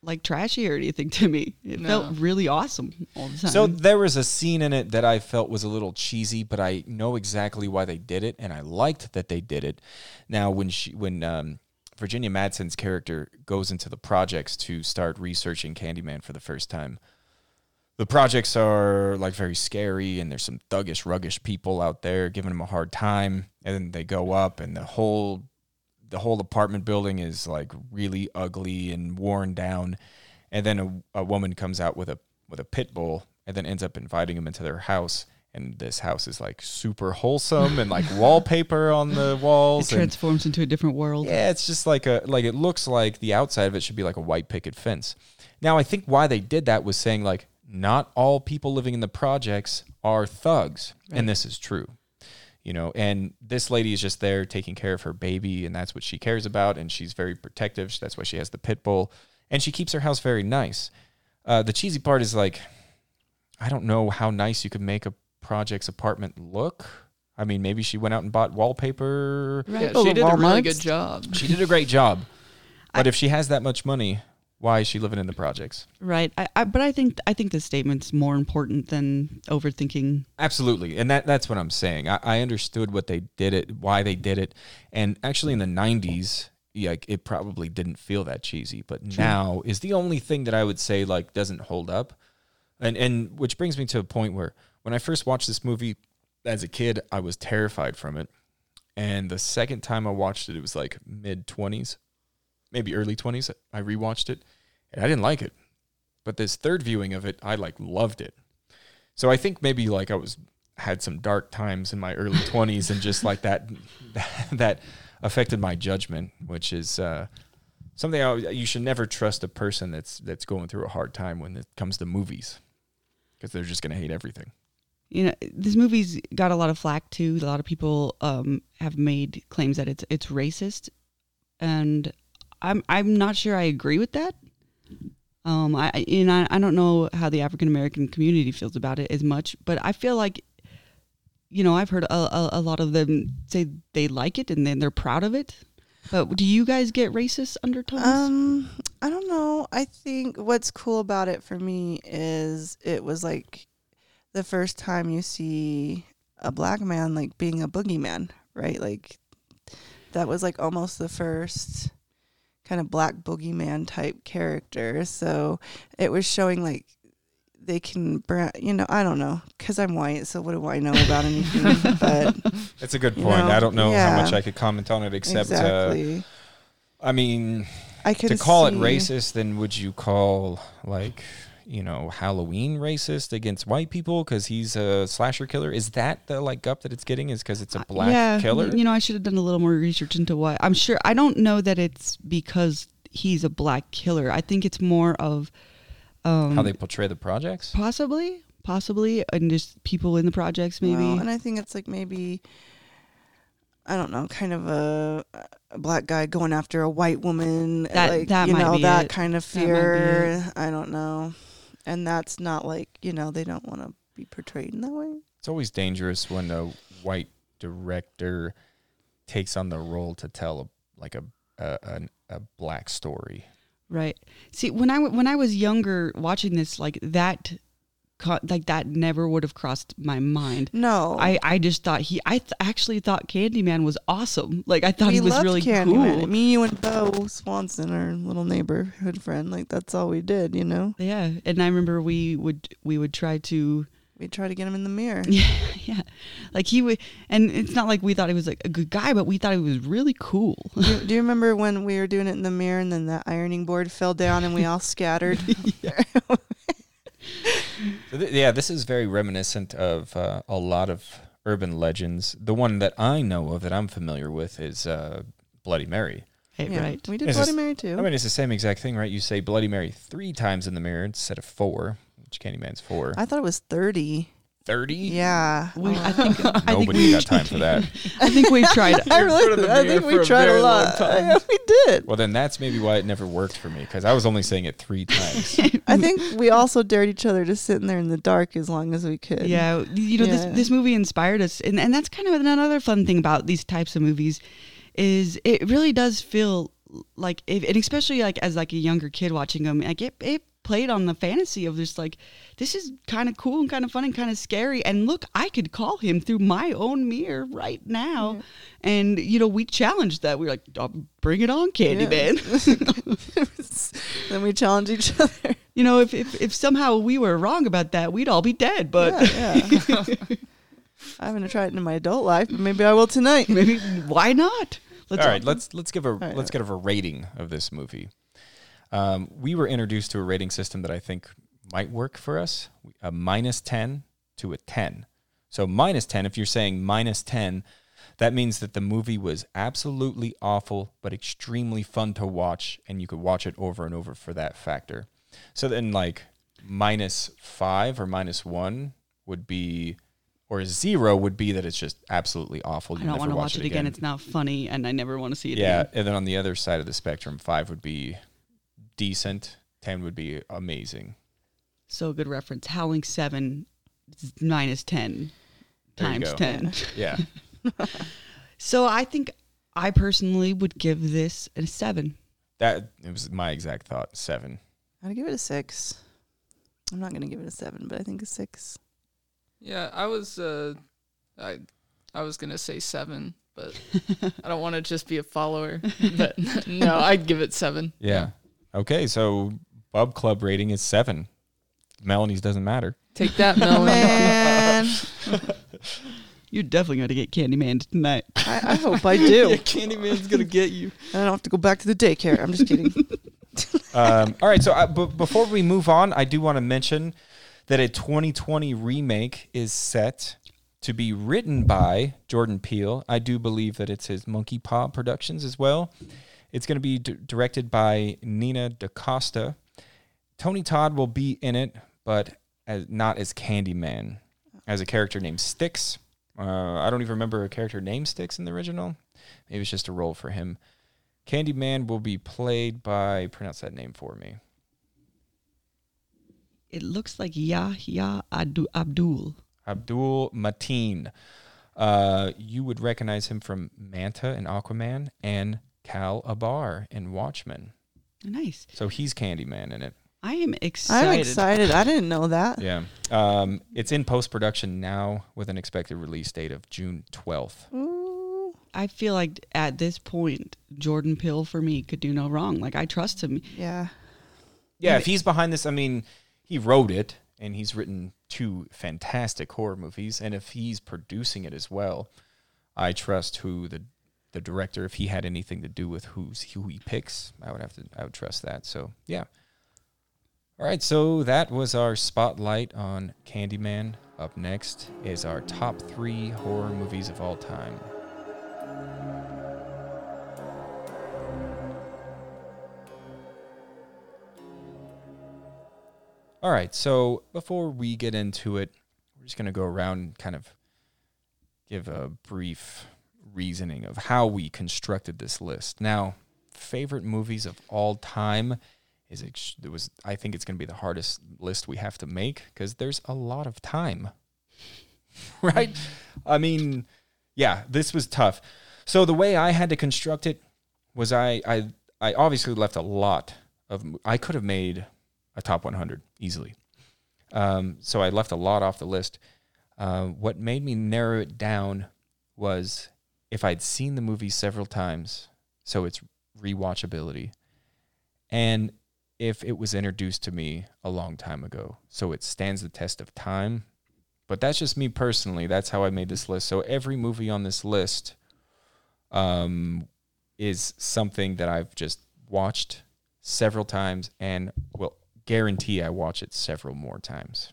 like trashy or anything to me. It no. felt really awesome all the time. So there was a scene in it that I felt was a little cheesy, but I know exactly why they did it, and I liked that they did it. Now, when she, when um, Virginia Madsen's character goes into the projects to start researching Candyman for the first time, the projects are like very scary, and there's some thuggish, ruggish people out there giving them a hard time, and then they go up, and the whole... The whole apartment building is like really ugly and worn down, and then a, a woman comes out with a with a pit bull, and then ends up inviting him into their house. And this house is like super wholesome and like wallpaper on the walls. It transforms and, into a different world. Yeah, it's just like a like it looks like the outside of it should be like a white picket fence. Now I think why they did that was saying like not all people living in the projects are thugs, right. And this is true. You know, and this lady is just there taking care of her baby, and that's what she cares about, and she's very protective. That's why she has the pit bull, and she keeps her house very nice. Uh, the cheesy part is, like, I don't know how nice you could make a project's apartment look. I mean, maybe she went out and bought wallpaper. Right. Yeah, she did Walmart's. a really good job. She did a great job. But I, if she has that much money, why is she living in the projects? Right. I, I, but I think I think the statement's more important than overthinking. Absolutely. And that, that's what I'm saying. I, I understood what they did it, why they did it. And actually in the nineties, like it probably didn't feel that cheesy. But True. Now is the only thing that I would say like doesn't hold up. And and which brings me to a point where when I first watched this movie as a kid, I was terrified from it. And the second time I watched it, it was like mid-twenties, maybe early twenties. I rewatched it, and I didn't like it. But this third viewing of it, I like loved it. So I think maybe like I was had some dark times in my early twenties, and just like that that affected my judgment, which is uh, something I, you should never trust a person that's that's going through a hard time when it comes to movies, because they're just going to hate everything. You know, this movie's got a lot of flack too. A lot of people um, have made claims that it's it's racist, and I'm I'm not sure I agree with that. Um, I you know I don't know how the African American community feels about it as much, but I feel like, you know, I've heard a, a, a lot of them say they like it and then they're proud of it. But do you guys get racist undertones? Um, I don't know. I think what's cool about it for me is it was like the first time you see a black man like being a boogeyman, right? Like that was like almost the first kind of black boogeyman type character. So it was showing like they can, you know, I don't know, because I'm white, so what do I know about anything? But that's a good point. Know, I don't know yeah. how much I could comment on it, except exactly. uh, I mean, I to call it racist, then would you call like, you know, Halloween racist against white people because he's a slasher killer? Is that the like gup that it's getting is because it's a black uh, yeah, killer? You know, I should have done a little more research into why. I'm sure, I don't know that it's because he's a black killer. I think it's more of um, how they portray the projects? Possibly, possibly, and just people in the projects maybe. Well, and I think it's like maybe, I don't know, kind of a, a black guy going after a white woman. That, like, that you might know, be that it. Kind of fear. I don't know. And that's not like, you know, they don't want to be portrayed in that way. It's always dangerous when a white director takes on the role to tell a, like a, a a black story. Right. See, when I when I was younger watching this, like that, like that never would have crossed my mind. No, I, I just thought he. I th- actually thought Candyman was awesome. Like I thought we he was really Candyman. Cool. Me, you, and Bo Swanson, our little neighborhood friend. Like that's all we did, you know. Yeah, and I remember we would we would try to we try to get him in the mirror. Yeah, yeah. Like he would, and it's not like we thought he was like a good guy, but we thought he was really cool. Do, do you remember when we were doing it in the mirror, and then that ironing board fell down, and we all scattered? Yeah. So th- yeah, this is very reminiscent of uh, a lot of urban legends. The one that I know of that I'm familiar with is uh, Bloody Mary. Hey, yeah, right. We did it's Bloody Mary too. I mean, it's the same exact thing, right? You say Bloody Mary three times in the mirror instead of four, which Candyman's four. I thought it was thirty. thirty? Yeah. We, I think, Nobody I think we, got time for that. I think we've tried it. I, really, I think we tried a, a lot. Yeah, we did. Well, then that's maybe why it never worked for me, because I was only saying it three times. I think we also dared each other to sit in there in the dark as long as we could. Yeah. You know, yeah. This, this movie inspired us. And, and that's kind of another fun thing about these types of movies is it really does feel like, if, and especially like as like a younger kid watching them, like it, it played on the fantasy of this, like, this is kind of cool and kind of fun and kind of scary, and look, I could call him through my own mirror right now. Yeah. And you know, we challenged that. We were like, oh, bring it on, Candyman. Yeah. Then we challenged each other. You know, if, if if somehow we were wrong about that, we'd all be dead. But yeah, yeah. I'm gonna try it in my adult life, but maybe I will tonight. Maybe why not? Let's all right, all- let's let's give a right, let's right. give a rating of this movie. Um, we were introduced to a rating system that I think might work for us, a minus ten to a ten. So minus ten, if you're saying minus ten, that means that the movie was absolutely awful, but extremely fun to watch, and you could watch it over and over for that factor. So then like minus five or minus one would be, or zero would be that it's just absolutely awful. You I don't want to watch, watch it again. again. It's not funny, and I never want to see it yeah, again. Yeah, and then on the other side of the spectrum, five would be decent, ten would be amazing. So good reference. Howling seven minus ten there times ten. Yeah. So I think I personally would give this a seven. That it was my exact thought. Seven. I'd give it a six. I'm not going to give it a seven, but I think a six. Yeah, I was uh, I, I was going to say seven, but I don't want to just be a follower. But no, I'd give it seven. Yeah. Okay, so Bub Club rating is seven. Melanie's doesn't matter. Take that, Melanie. You're definitely going to get Candyman tonight. I, I hope I do. Yeah, Candyman's going to get you. I don't have to go back to the daycare. I'm just kidding. um, all right, so I, b- before we move on, I do want to mention that a twenty twenty remake is set to be written by Jordan Peele. I do believe that it's his Monkey Paw Productions as well. It's going to be d- directed by Nina DaCosta. Tony Todd will be in it, but as, not as Candyman, as a character named Styx. Uh, I don't even remember a character named Styx in the original. Maybe it's just a role for him. Candyman will be played by... Pronounce that name for me. It looks like Yahya Abdul. Abdul Mateen. Uh, you would recognize him from Manta in Aquaman and Cal Abar in Watchmen. Nice. So he's Candyman in it. I am excited. I'm excited. I didn't know that. Yeah. Um, it's in post-production now with an expected release date of June twelfth. Ooh. I feel like at this point, Jordan Peele for me could do no wrong. Like, I trust him. Yeah. Yeah, if he's behind this, I mean, he wrote it, and he's written two fantastic horror movies, and if he's producing it as well, I trust who the the director, if he had anything to do with who's who he picks, I would have to, I would trust that. So, yeah. All right, so that was our spotlight on Candyman. Up next is our top three horror movies of all time. All right, so before we get into it, we're just going to go around and kind of give a brief reasoning of how we constructed this list. Now, favorite movies of all time... Is it, it was? I think it's going to be the hardest list we have to make because there's a lot of time, right? I mean, yeah, this was tough. So the way I had to construct it was I, I, I obviously left a lot of. I could have made a top one hundred easily, um, so I left a lot off the list. Uh, what made me narrow it down was if I'd seen the movie several times, so it's rewatchability, and if it was introduced to me a long time ago. So it stands the test of time. But that's just me personally. That's how I made this list. So every movie on this list um, is something that I've just watched several times and will guarantee I watch it several more times.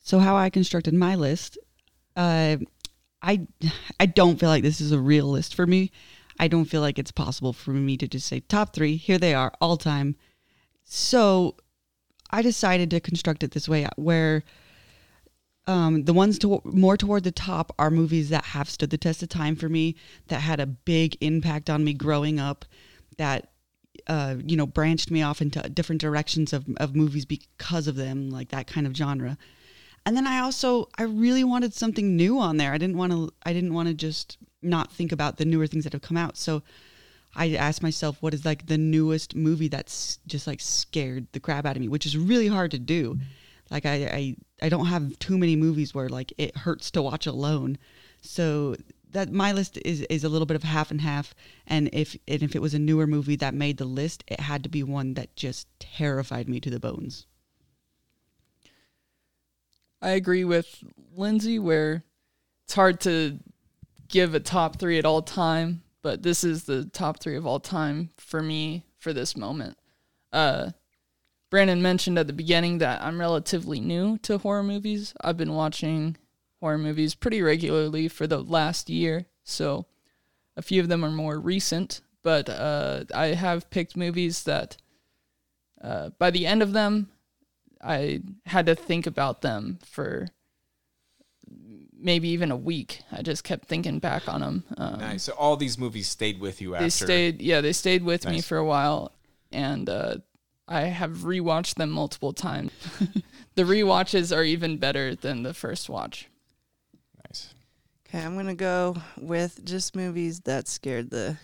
So how I constructed my list, uh, I I don't feel like this is a real list for me. I don't feel like it's possible for me to just say top three. Here they are all time. So I decided to construct it this way where um, the ones to, more toward the top are movies that have stood the test of time for me, that had a big impact on me growing up, that, uh, you know, branched me off into different directions of, of movies because of them, like that kind of genre. And then I also, I really wanted something new on there. I didn't want to, I didn't want to just not think about the newer things that have come out. So I asked myself, what is like the newest movie that's just like scared the crap out of me, which is really hard to do. Like I, I, I don't have too many movies where like it hurts to watch alone. So that my list is, is a little bit of half and half. And if, and if it was a newer movie that made the list, it had to be one that just terrified me to the bones. I agree with Lindsay where it's hard to give a top three at all time, but this is the top three of all time for me for this moment. Uh, Brandon mentioned at the beginning that I'm relatively new to horror movies. I've been watching horror movies pretty regularly for the last year, so a few of them are more recent, but uh, I have picked movies that uh, by the end of them, I had to think about them for maybe even a week. I just kept thinking back on them. Um, nice. So all these movies stayed with you after? They stayed, yeah, they stayed with nice. me for a while, and uh, I have rewatched them multiple times. The rewatches are even better than the first watch. Nice. Okay, I'm going to go with just movies that scared the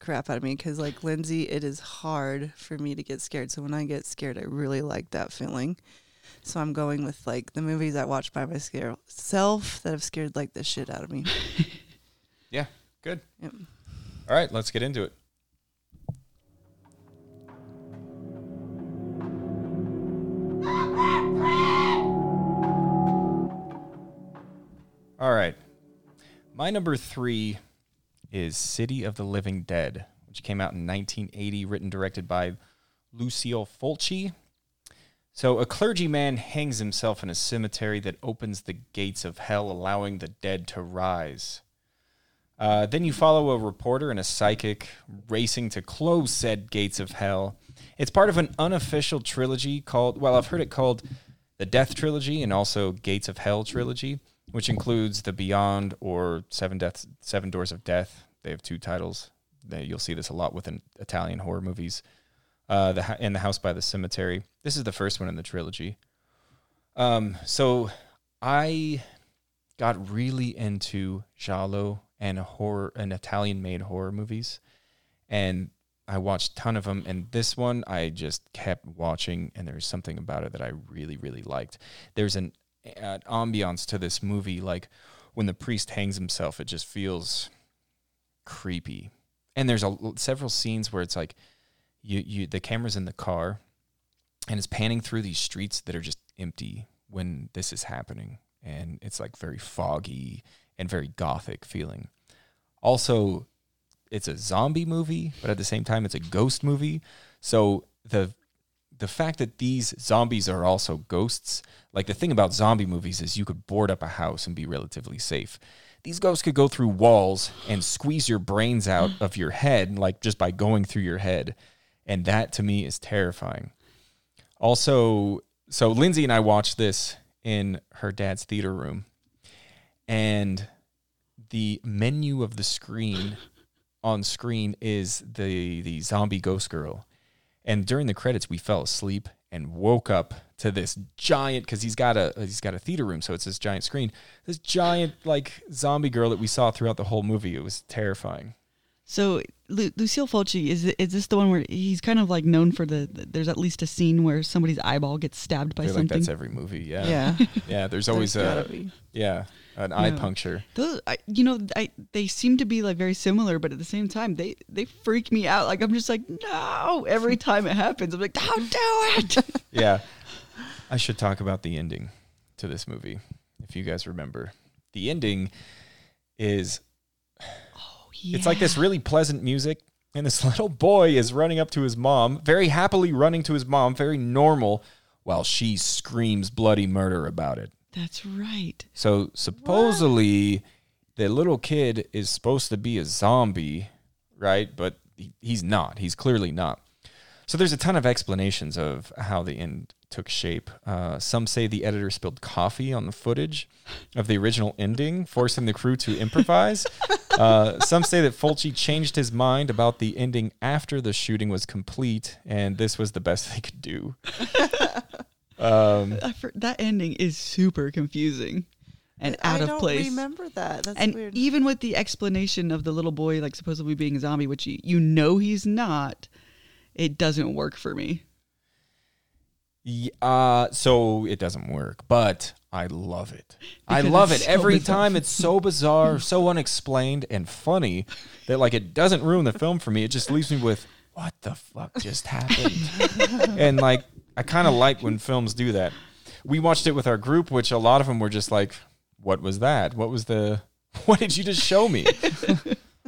crap out of me because, like Lindsay, it is hard for me to get scared. So when I get scared, I really like that feeling. So I'm going with like the movies I watch by myself that have scared like the shit out of me. Yeah, good. Yep. All right, let's get into it. All right. My number three is City of the Living Dead, which came out in nineteen eighty, written and directed by Lucio Fulci. So a clergyman hangs himself in a cemetery that opens the gates of hell, allowing the dead to rise. Uh, then you follow a reporter and a psychic racing to close said gates of hell. It's part of an unofficial trilogy called, well, I've heard it called the Death Trilogy and also Gates of Hell Trilogy, which includes The Beyond or Seven Deaths, Seven Doors of Death. They have two titles. You'll see this a lot with Italian horror movies. Uh, the and the House by the Cemetery. This is the first one in the trilogy. Um, so I got really into giallo and horror and Italian-made horror movies, and I watched a ton of them. And this one I just kept watching, and there's something about it that I really, really liked. There's an Uh, ambiance to this movie, like when the priest hangs himself, it just feels creepy. And there's a several scenes where it's like you you the camera's in the car and it's panning through these streets that are just empty when this is happening, and it's like very foggy and very gothic feeling. Also, it's a zombie movie, but at the same time it's a ghost movie, so the The fact that these zombies are also ghosts, like the thing about zombie movies is you could board up a house and be relatively safe. These ghosts could go through walls and squeeze your brains out of your head, like just by going through your head. And that to me is terrifying. Also, so Lindsay and I watched this in her dad's theater room, and the menu of the screen on screen is the, the zombie ghost girl. And during the credits, we fell asleep and woke up to this giant, because he's got a he's got a theater room, so it's this giant screen. This giant, like, zombie girl that we saw throughout the whole movie. It was terrifying. So Lu- Lucio Fulci, is is this the one where he's kind of, like, known for the, the there's at least a scene where somebody's eyeball gets stabbed by I feel something? Like that's every movie, yeah. Yeah, yeah there's always there's a, yeah, an eye no. puncture. Those, I, you know, I, they seem to be, like, very similar, but at the same time, they, they freak me out. Like, I'm just like, no, every time it happens. I'm like, don't do it. Yeah. I should talk about the ending to this movie, if you guys remember. The ending is... Yeah. It's like this really pleasant music, and this little boy is running up to his mom, very happily running to his mom, very normal, while she screams bloody murder about it. That's right. So supposedly what? The little kid is supposed to be a zombie, right? But he, he's not. He's clearly not. So there's a ton of explanations of how the end took shape. Uh, some say the editor spilled coffee on the footage of the original ending, forcing the crew to improvise. Uh, some say that Fulci changed his mind about the ending after the shooting was complete, and this was the best they could do. Um, that ending is super confusing and out of place. I don't remember that. That's and weird. Even with the explanation of the little boy, like, supposedly being a zombie, which you, you know he's not, it doesn't work for me. Yeah, uh, so it doesn't work, but I love it. Because I love it so every bizarre. time. It's so bizarre, so unexplained and funny that, like, it doesn't ruin the film for me. It just leaves me with, what the fuck just happened? And, like, I kind of like when films do that. We watched it with our group, which a lot of them were just like, what was that? What was the, what did you just show me?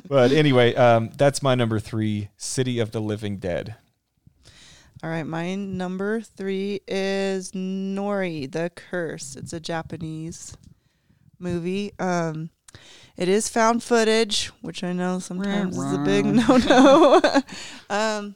But anyway, um, that's my number three, City of the Living Dead. All right, my number three is Nori, The Curse. It's a Japanese movie. Um, it is found footage, which I know sometimes is a big no-no. um,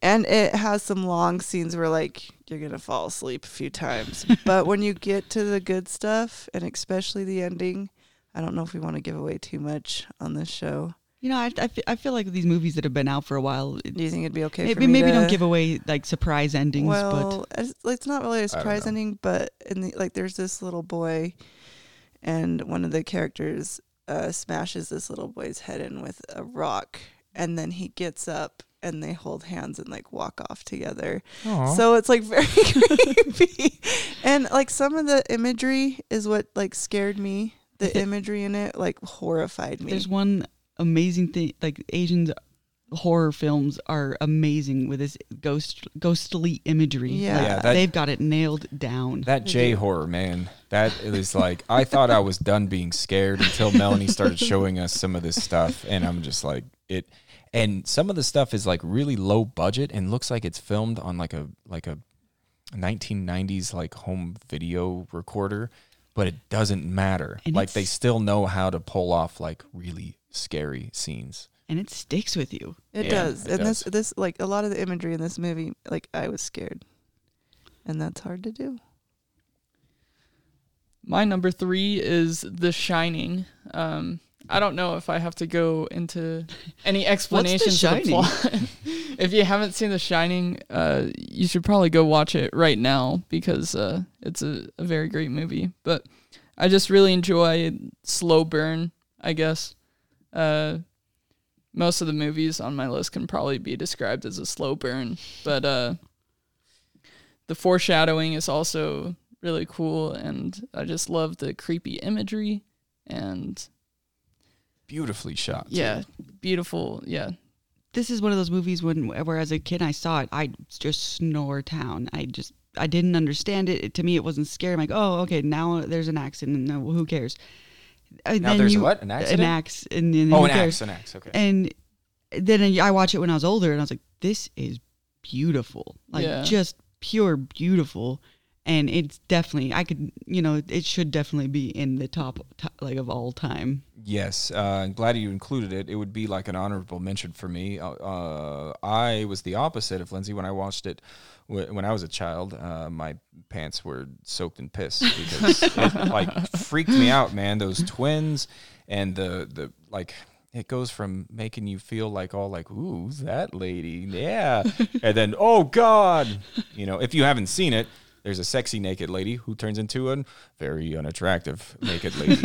and it has some long scenes where, like, you're going to fall asleep a few times. But when you get to the good stuff, and especially the ending, I don't know if we want to give away too much on this show. You know, I, I, I feel like these movies that have been out for a while... Do you think it'd be okay maybe, for me Maybe to, don't give away, like, surprise endings, well, but... Well, it's not really a surprise ending, but, in the, like, there's this little boy, and one of the characters uh, smashes this little boy's head in with a rock, and then he gets up and they hold hands and like walk off together. Aww. So it's like very creepy. And like some of the imagery is what like scared me. The imagery in it like horrified me. There's one amazing thing, like Asian horror films are amazing with this ghost ghostly imagery. Yeah, like, yeah that, they've got it nailed down. That J horror, man, that is like I thought I was done being scared until Melanie started showing us some of this stuff, and I'm just like it. And some of the stuff is like really low budget and looks like it's filmed on like a like a nineteen nineties like home video recorder. But it doesn't matter. And like they still know how to pull off like really scary scenes. And it sticks with you. It yeah, does. It and does. this this like a lot of the imagery in this movie, like I was scared. And that's hard to do. My number three is The Shining. Um, I don't know if I have to go into any explanation to the plot. If you haven't seen The Shining, uh, you should probably go watch it right now because uh, it's a, a very great movie. But I just really enjoy slow burn, I guess. Uh, most of the movies on my list can probably be described as a slow burn. But uh, the foreshadowing is also really cool, and I just love the creepy imagery and... beautifully shot. Yeah, beautiful. Yeah. This is one of those movies when, where as a kid I saw it, I just snore town. I just, I didn't understand it. it to me, it wasn't scary. I'm like, oh, okay, now there's an accident. No, who cares? And now then there's you, what? An accident? An accident. And, and oh, an accident. Ax, okay. And then I watch it when I was older, and I was like, this is beautiful. Like, yeah. Just pure beautiful. And it's definitely, I could, you know, it should definitely be in the top, top like, of all time. Yes. Uh, I'm glad you included it. It would be like an honorable mention for me. Uh, I was the opposite of Lindsay when I watched it. When I was a child, uh, my pants were soaked in piss because it, like, freaked me out, man. Those twins and the, the, like... it goes from making you feel like all like, ooh, who's that lady? Yeah. And then, oh, God. You know, if you haven't seen it, there's a sexy naked lady who turns into a very unattractive naked lady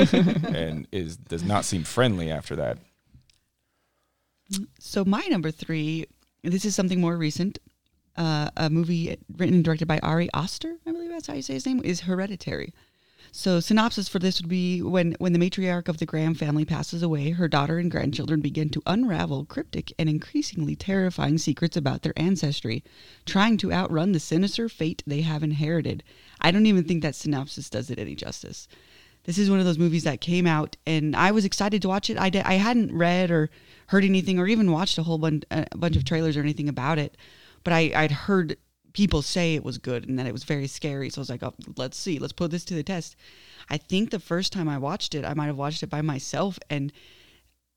and is does not seem friendly after that. So my number three, this is something more recent, uh, a movie written and directed by Ari Aster, I believe that's how you say his name, is Hereditary. So synopsis for this would be when, when the matriarch of the Graham family passes away, her daughter and grandchildren begin to unravel cryptic and increasingly terrifying secrets about their ancestry, trying to outrun the sinister fate they have inherited. I don't even think that synopsis does it any justice. This is one of those movies that came out, and I was excited to watch it. I, did, I hadn't read or heard anything or even watched a whole bun- a bunch of trailers or anything about it, but I, I'd heard... people say it was good and that it was very scary. So I was like, oh, let's see. Let's put this to the test. I think the first time I watched it, I might have watched it by myself. And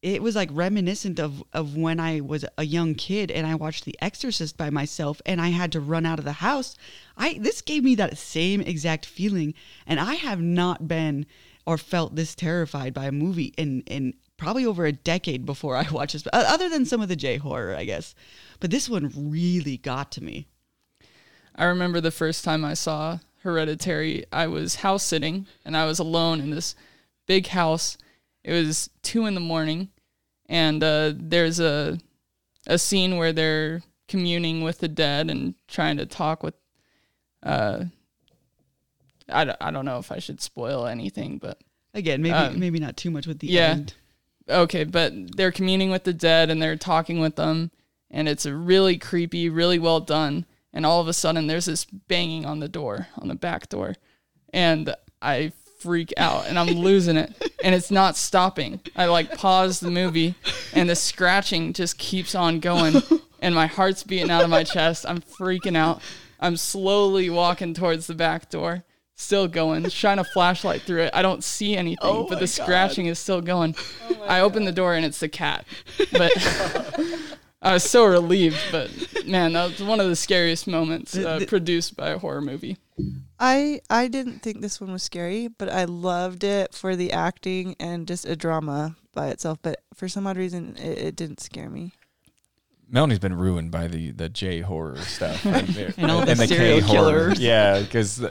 it was like reminiscent of, of when I was a young kid and I watched The Exorcist by myself and I had to run out of the house. I This gave me that same exact feeling. And I have not been or felt this terrified by a movie in, in probably over a decade before I watched this. Other than some of the J-horror, I guess. But this one really got to me. I remember the first time I saw Hereditary, I was house sitting and I was alone in this big house. It was two in the morning and uh, there's a a scene where they're communing with the dead and trying to talk with, uh, I, d- I don't know if I should spoil anything, but. Again, maybe um, maybe not too much with the yeah, end. Okay, but they're communing with the dead and they're talking with them and it's a really creepy, really well done. And all of a sudden, there's this banging on the door, on the back door. And I freak out, and I'm losing it. And it's not stopping. I, like, pause the movie, and the scratching just keeps on going. And my heart's beating out of my chest. I'm freaking out. I'm slowly walking towards the back door, still going, shine a flashlight through it. I don't see anything, oh but the God. scratching is still going. Oh I open God. the door, and it's the cat. But... I was so relieved, but man, that was one of the scariest moments uh, produced by a horror movie. I I didn't think this one was scary, but I loved it for the acting and just a drama by itself. But for some odd reason, it, it didn't scare me. Melanie's been ruined by the, the J horror stuff right there. and all the, and the K horror. Yeah, because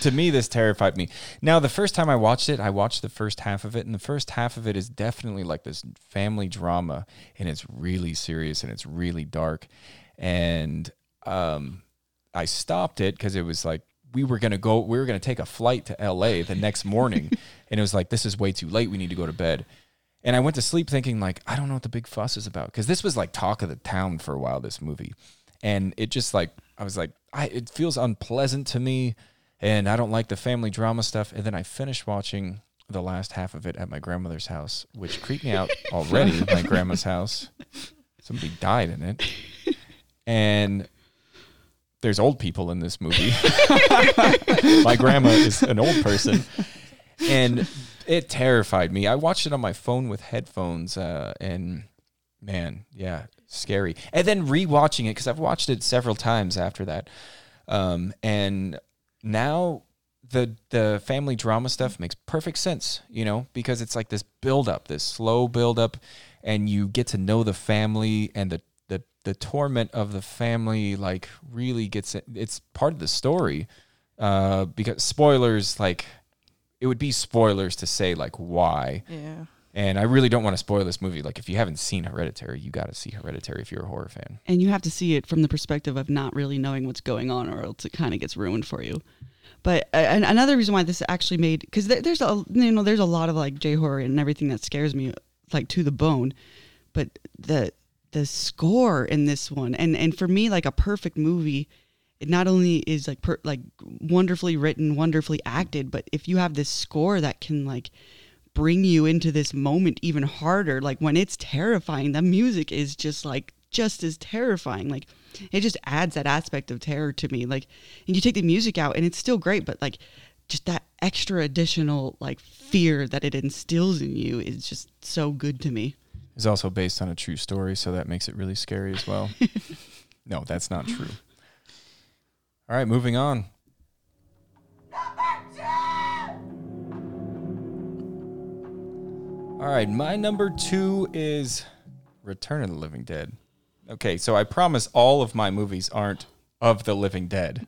to me, this terrified me. Now, the first time I watched it, I watched the first half of it, and the first half of it is definitely like this family drama, and it's really serious and it's really dark. And um, I stopped it because it was like, we were going to go, we were going to take a flight to L A the next morning. And it was like, this is way too late. We need to go to bed. And I went to sleep thinking, like, I don't know what the big fuss is about. Because this was, like, talk of the town for a while, this movie. And it just, like, I was like, I, it feels unpleasant to me. And I don't like the family drama stuff. And then I finished watching the last half of it at my grandmother's house, which creeped me out already. My grandma's house. Somebody died in it. And there's old people in this movie. My grandma is an old person. And it terrified me. I watched it on my phone with headphones, uh, and man, yeah, scary. And then rewatching it, because I've watched it several times after that. Um, and now the the family drama stuff makes perfect sense, you know, because it's like this buildup, this slow buildup, and you get to know the family, and the the the torment of the family, like, really gets it. It's part of the story, uh, because spoilers, like. It would be spoilers to say, like, why. Yeah. And I really don't want to spoil this movie. Like, if you haven't seen Hereditary, you got to see Hereditary if you're a horror fan. And you have to see it from the perspective of not really knowing what's going on, or else it kind of gets ruined for you. But uh, and another reason why this actually made, because there, there's a you know there's a lot of, like, J horror and everything that scares me, like, to the bone. But the the score in this one, and and for me, like, a perfect movie. It not only is like per, like wonderfully written, wonderfully acted, but if you have this score that can, like, bring you into this moment even harder, like, when it's terrifying, the music is just like just as terrifying. Like, it just adds that aspect of terror to me. Like, and you take the music out and it's still great, but, like, just that extra additional, like, fear that it instills in you is just so good to me. It's also based on a true story, so that makes it really scary as well. No, that's not true. All right, moving on. Number two! All right, my number two is Return of the Living Dead. Okay, so I promise all of my movies aren't of the Living Dead.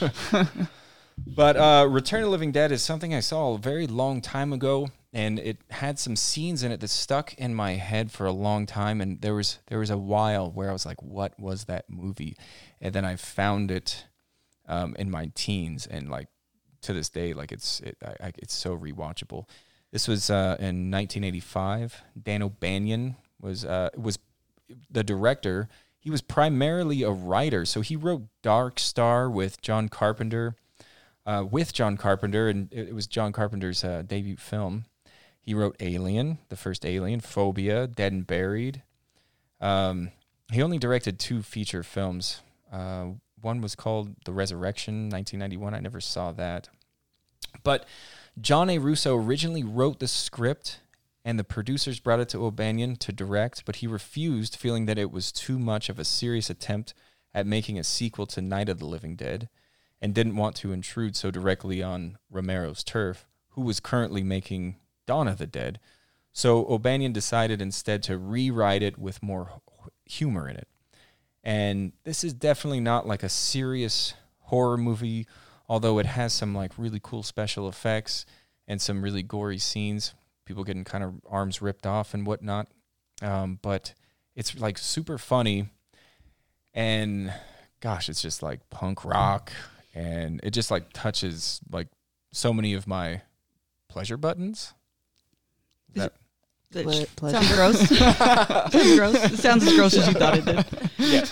But uh, Return of the Living Dead is something I saw a very long time ago, and it had some scenes in it that stuck in my head for a long time, and there was there was a while where I was like, what was that movie? And then I found it Um, in my teens, and, like, to this day, like, it's it, I, I, it's so rewatchable. This was uh, in nineteen eighty-five. Dan O'Bannon was uh, was the director. He was primarily a writer, so he wrote Dark Star with John Carpenter, uh, with John Carpenter, and it, it was John Carpenter's uh, debut film. He wrote Alien, the first Alien, Phobia, Dead and Buried. Um, he only directed two feature films. Uh, One was called The Resurrection, nineteen ninety-one. I never saw that. But John A. Russo originally wrote the script, and the producers brought it to O'Bannon to direct, but he refused, feeling that it was too much of a serious attempt at making a sequel to Night of the Living Dead, and didn't want to intrude so directly on Romero's turf, who was currently making Dawn of the Dead. So O'Bannon decided instead to rewrite it with more humor in it. And this is definitely not, like, a serious horror movie, although it has some, like, really cool special effects and some really gory scenes, people getting kind of arms ripped off and whatnot. Um, but it's, like, super funny, and gosh, it's just, like, punk rock, and it just, like, touches, like, so many of my pleasure buttons. Is that- Ple- sounds gross. sounds gross. It sounds as gross as you thought it did. Yeah.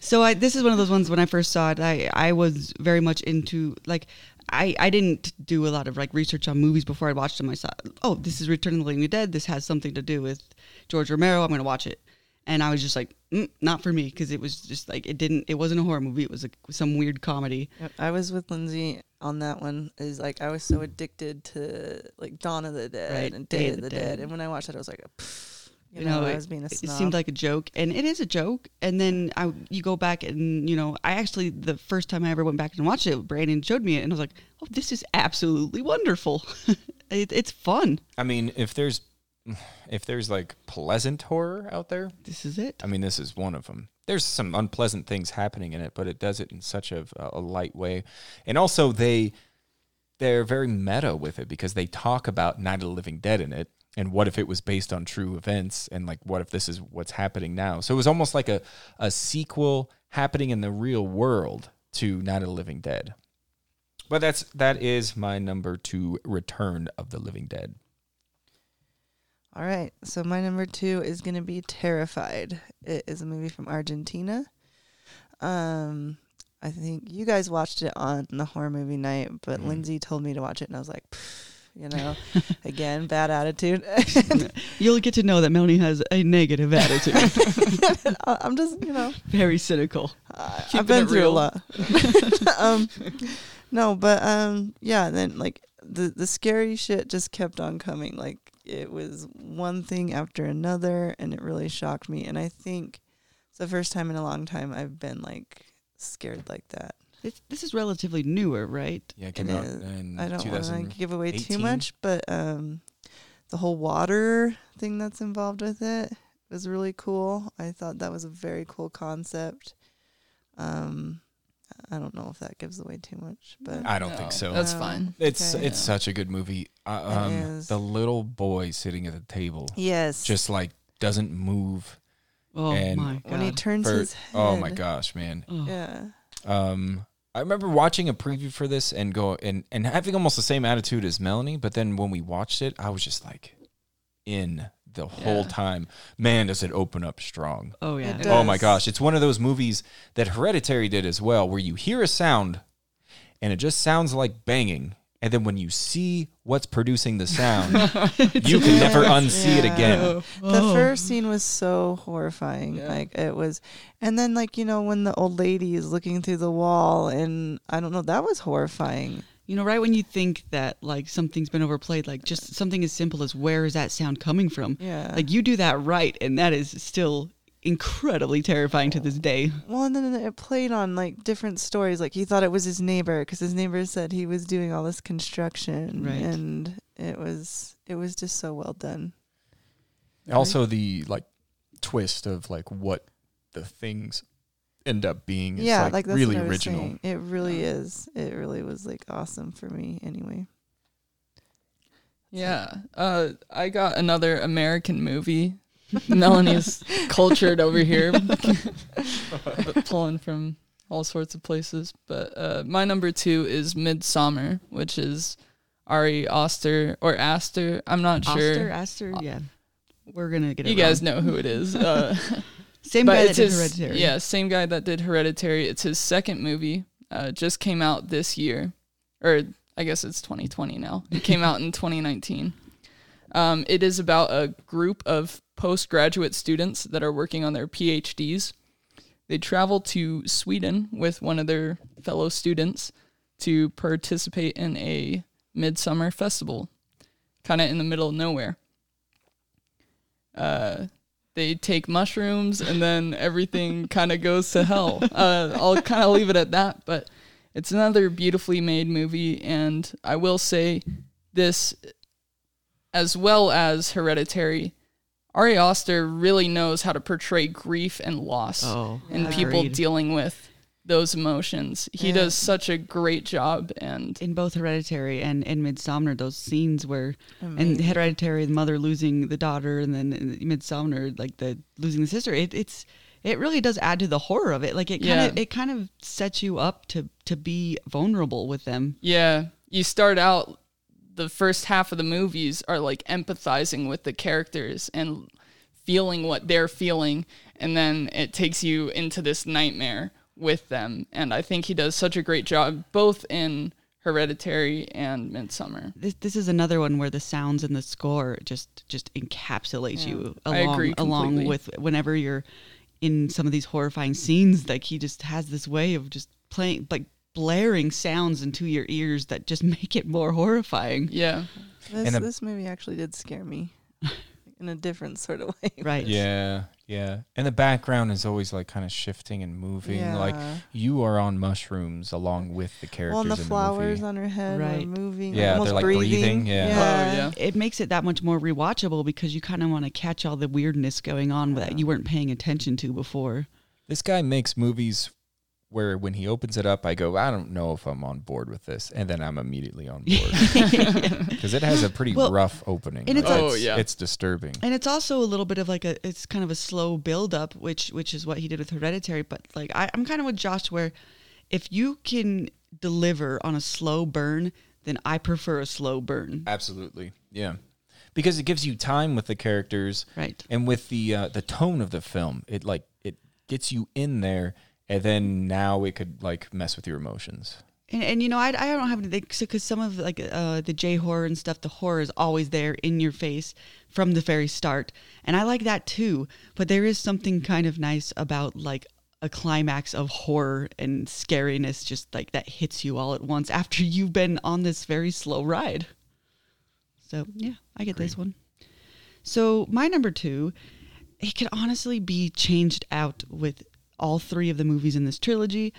So I, this is one of those ones when I first saw it, I, I was very much into, like, I, I didn't do a lot of, like, research on movies before I watched them. I saw, oh, this is Return of the Living Dead. This has something to do with George Romero. I'm going to watch it. And I was just like, mm, not for me, because it was just like, it didn't, it wasn't a horror movie. It was a, some weird comedy. Yep, I was with Lindsay on that one. Is like, I was so addicted to, like, Dawn of the Dead, right, and Day, Day of the, the Dead. Dead. And when I watched it, I was like, pfft, you, you know, know, I was being a snob. It seemed like a joke, and it is a joke. And then I, you go back and, you know, I actually, the first time I ever went back and watched it, Brandon showed me it, and I was like, oh, this is absolutely wonderful. it, it's fun. I mean, if there's if there's like pleasant horror out there, this is it. I mean, this is one of them. There's some unpleasant things happening in it, but it does it in such a, a light way. And also they, they're very meta with it because they talk about Night of the Living Dead in it. And what if it was based on true events? And like, what if this is what's happening now? So it was almost like a, a sequel happening in the real world to Night of the Living Dead. But that's that is my number two, Return of the Living Dead. All right, so my number two is going to be Terrified. It is a movie from Argentina. Um, I think you guys watched it on the horror movie night, but mm. Lindsay told me to watch it, and I was like, you know, again, bad attitude. You'll get to know that Melanie has a negative attitude. I'm just, you know. Very cynical. Uh, I've been through real. a lot. um, no, but um, yeah, then like the, the scary shit just kept on coming, like. It was one thing after another, and it really shocked me. And I think it's the first time in a long time I've been, like, scared like that. It's, this is relatively newer, right? Yeah, it came out in I don't want to like, give away too much, but um, the whole water thing that's involved with it was really cool. I thought that was a very cool concept. Um, I don't know if that gives away too much, but I don't no, think so. That's um, fine. It's okay. It's yeah. such a good movie. Uh, um, the little boy sitting at the table, yes, just like doesn't move. Oh and my god! When he turns for, his head, oh my gosh, man! Oh. Yeah. Um, I remember watching a preview for this and go and, and having almost the same attitude as Melanie, but then when we watched it, I was just like, in. The whole yeah. time. Man, does it open up strong. Oh, yeah. Oh, my gosh. It's one of those movies that Hereditary did as well, where you hear a sound, and it just sounds like banging. And then when you see what's producing the sound, you can yes, never unsee yeah. it again. Oh. Oh. The first scene was so horrifying. Yeah. Like, it was. And then, like, you know, when the old lady is looking through the wall, and I don't know, that was horrifying. You know, right when you think that, like, something's been overplayed, like, just something as simple as where is that sound coming from? Yeah. Like, you do that right, and that is still incredibly terrifying to this day. Well, and then it played on, like, different stories. Like, he thought it was his neighbor because his neighbor said he was doing all this construction. Right. And it was, it was just so well done. Also, right? the, like, twist of, like, what the things... end up being it's yeah like, like that's really original saying. It really is it really was like awesome for me anyway. Yeah uh I got another American movie. Melanie's cultured over here. Pulling from all sorts of places, but uh my number two is Midsommar, which is Ari Aster or Aster I'm not Aster, sure Aster yeah we're gonna get it you wrong. Guys know who it is. uh Same but guy that did his, Hereditary. Yeah, same guy that did Hereditary. It's his second movie. Uh, just came out this year. Or I guess it's twenty twenty now. It came out in twenty nineteen. Um, it is about a group of postgraduate students that are working on their P H Ds. They travel to Sweden with one of their fellow students to participate in a midsummer festival. Kind of in the middle of nowhere. Uh... They take mushrooms, and then everything kind of goes to hell. Uh, I'll kind of leave it at that, but it's another beautifully made movie, and I will say this, as well as Hereditary, Ari Aster really knows how to portray grief and loss oh, and agreed. people dealing with those emotions. He yeah. does such a great job. And in both Hereditary and in Midsommar, those scenes where Amazing. and Hereditary, the mother losing the daughter, and then in Midsommar, like the losing the sister, it, it's it really does add to the horror of it. Like it kind of yeah. it kind of sets you up to to be vulnerable with them. Yeah, you start out the first half of the movies are like empathizing with the characters and feeling what they're feeling, and then it takes you into this nightmare with them, and I think he does such a great job both in Hereditary and Midsommar. This this is another one where the sounds and the score just just encapsulates yeah. you along along with whenever you're in some of these horrifying scenes. Like he just has this way of just playing like blaring sounds into your ears that just make it more horrifying. Yeah, this, this movie actually did scare me. in a different sort of way. Right. Yeah. Yeah. And the background is always like kind of shifting and moving. Yeah. Like you are on mushrooms along with the characters. Well, and the, the flowers movie. On her head right. are moving. Yeah. Almost they're like breathing. breathing. Yeah. Yeah. Oh, yeah. It makes it that much more rewatchable because you kind of want to catch all the weirdness going on yeah. that you weren't paying attention to before. This guy makes movies where when he opens it up, I go, I don't know if I'm on board with this. And then I'm immediately on board. Because it has a pretty well, rough opening. And it's, like, oh, it's, yeah. it's disturbing. And it's also a little bit of like a, it's kind of a slow buildup, which which is what he did with Hereditary. But like I, I'm kind of with Josh where if you can deliver on a slow burn, then I prefer a slow burn. Absolutely, yeah. Because it gives you time with the characters. Right. And with the uh, the tone of the film, it like it gets you in there. And then now it could like mess with your emotions. And, and you know, I I don't have anything because some of like uh, the J horror and stuff, the horror is always there in your face from the very start, and I like that too. But there is something kind of nice about like a climax of horror and scariness, just like that hits you all at once after you've been on this very slow ride. So yeah, I get Great. This one. So my number two, it could honestly be changed out with all three of the movies in this trilogy.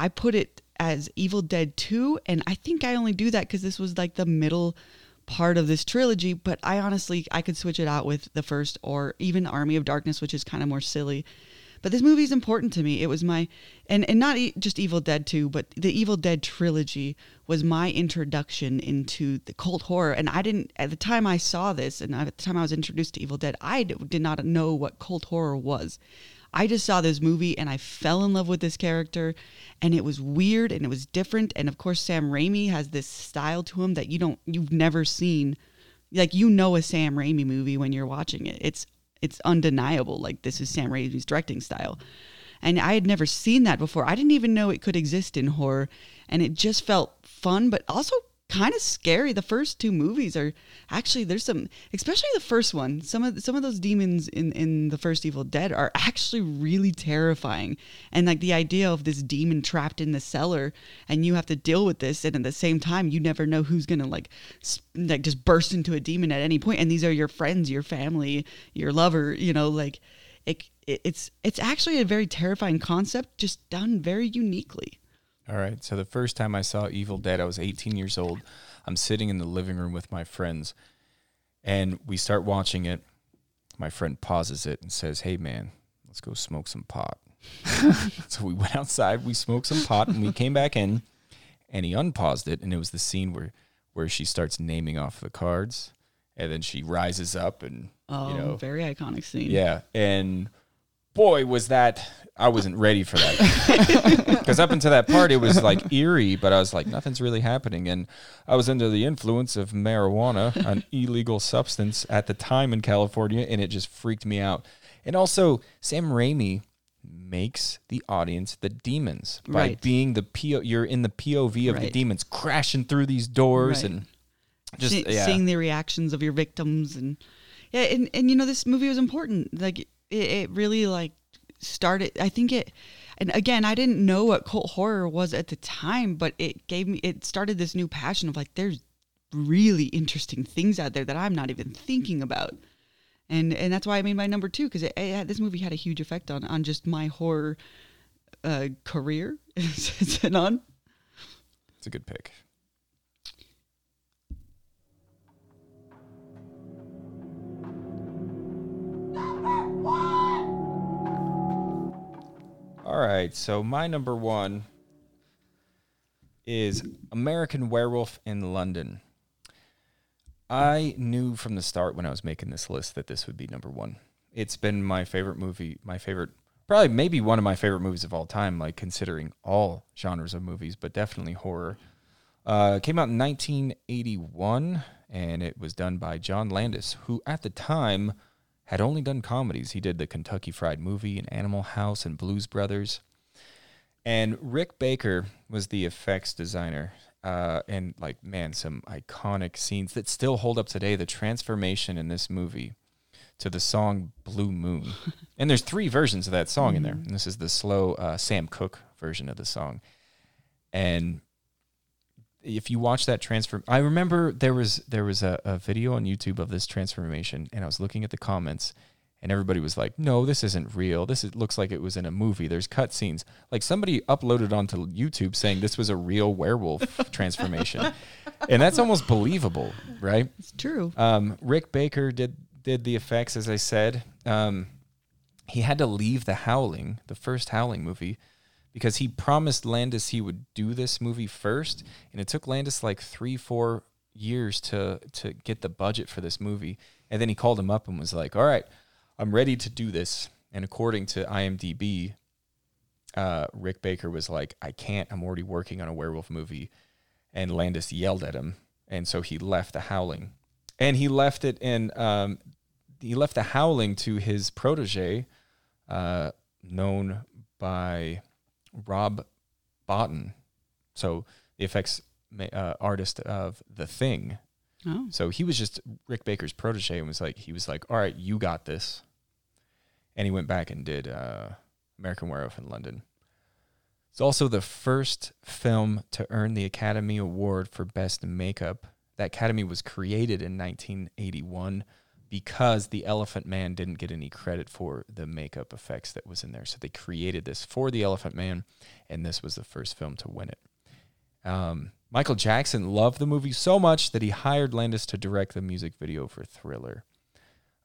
I put it as Evil Dead two, and I think I only do that because this was like the middle part of this trilogy, but I honestly, I could switch it out with the first or even Army of Darkness, which is kind of more silly. But this movie is important to me. It was my, and, and not e- just Evil Dead two, but the Evil Dead trilogy was my introduction into the cult horror. And I didn't, at the time I saw this, and at the time I was introduced to Evil Dead, I d- did not know what cult horror was. I just saw this movie and I fell in love with this character, and it was weird and it was different. And of course, Sam Raimi has this style to him that you don't, you've never seen. Like, you know, a Sam Raimi movie when you're watching it, it's, it's undeniable. Like, this is Sam Raimi's directing style. And I had never seen that before. I didn't even know it could exist in horror, and it just felt fun, but also kind of scary. The first two movies are actually, there's some, especially the first one, some of some of those demons in in the first Evil Dead are actually really terrifying. And like the idea of this demon trapped in the cellar and you have to deal with this, and at the same time you never know who's gonna like sp- like just burst into a demon at any point, and these are your friends, your family, your lover, you know. Like it, it it's it's actually a very terrifying concept, just done very uniquely. All right, so the first time I saw Evil Dead, I was eighteen years old. I'm sitting in the living room with my friends, and we start watching it. My friend pauses it and says, hey, man, let's go smoke some pot. So we went outside, we smoked some pot, and we came back in, and he unpaused it, and it was the scene where, where she starts naming off the cards, and then she rises up and, oh, you know. Very iconic scene. Yeah, and boy, was that, I wasn't ready for that. Because up until that part, it was like eerie, but I was like, nothing's really happening. And I was under the influence of marijuana, an illegal substance at the time in California, and it just freaked me out. And also, Sam Raimi makes the audience the demons by right. being the P O V. You're in the P O V of right. the demons, crashing through these doors right. and just Se- yeah. seeing the reactions of your victims. And yeah, and, and you know, this movie was important. Like, It, it really like started, I think it, and again, I didn't know what cult horror was at the time, but it gave me, it started this new passion of like, there's really interesting things out there that I'm not even thinking about. And and that's why I made my number two, because it, it, this movie had a huge effect on, on just my horror uh, career. It's an on. It's a good pick. All right, so my number one is American Werewolf in London. I knew from the start when I was making this list that this would be number one. It's been my favorite movie, my favorite, probably maybe one of my favorite movies of all time, like considering all genres of movies, but definitely horror. Uh, came out in nineteen eighty-one, and it was done by John Landis, who at the time had only done comedies. He did the Kentucky Fried Movie and Animal House and Blues Brothers. And Rick Baker was the effects designer. Uh, and, like, man, some iconic scenes that still hold up today. The transformation in this movie to the song Blue Moon. And there's three versions of that song in there. And this is the slow uh, Sam Cooke version of the song. And if you watch that transform, I remember there was there was a, a video on YouTube of this transformation, and I was looking at the comments, and everybody was like, "No, this isn't real. This is, looks like it was in a movie. There's cutscenes." Like somebody uploaded onto YouTube saying this was a real werewolf transformation, and that's almost believable, right? It's true. Um, Rick Baker did did the effects, as I said. Um, he had to leave the Howling, the first Howling movie, because he promised Landis he would do this movie first, and it took Landis like three, four years to to get the budget for this movie. And then he called him up and was like, "All right, I'm ready to do this." And according to IMDb, uh, Rick Baker was like, "I can't. I'm already working on a werewolf movie." And Landis yelled at him, and so he left The Howling, and he left it in. Um, he left The Howling to his protege, uh, known by Rob Bottin, so the effects uh, artist of The Thing. Oh. So he was just Rick Baker's protege, and was like, he was like, "All right, you got this," and he went back and did uh, American Werewolf in London. It's also the first film to earn the Academy Award for Best Makeup. That Academy was created in nineteen eighty-one because The Elephant Man didn't get any credit for the makeup effects that was in there. So they created this for The Elephant Man, and this was the first film to win it. Um, Michael Jackson loved the movie so much that he hired Landis to direct the music video for Thriller.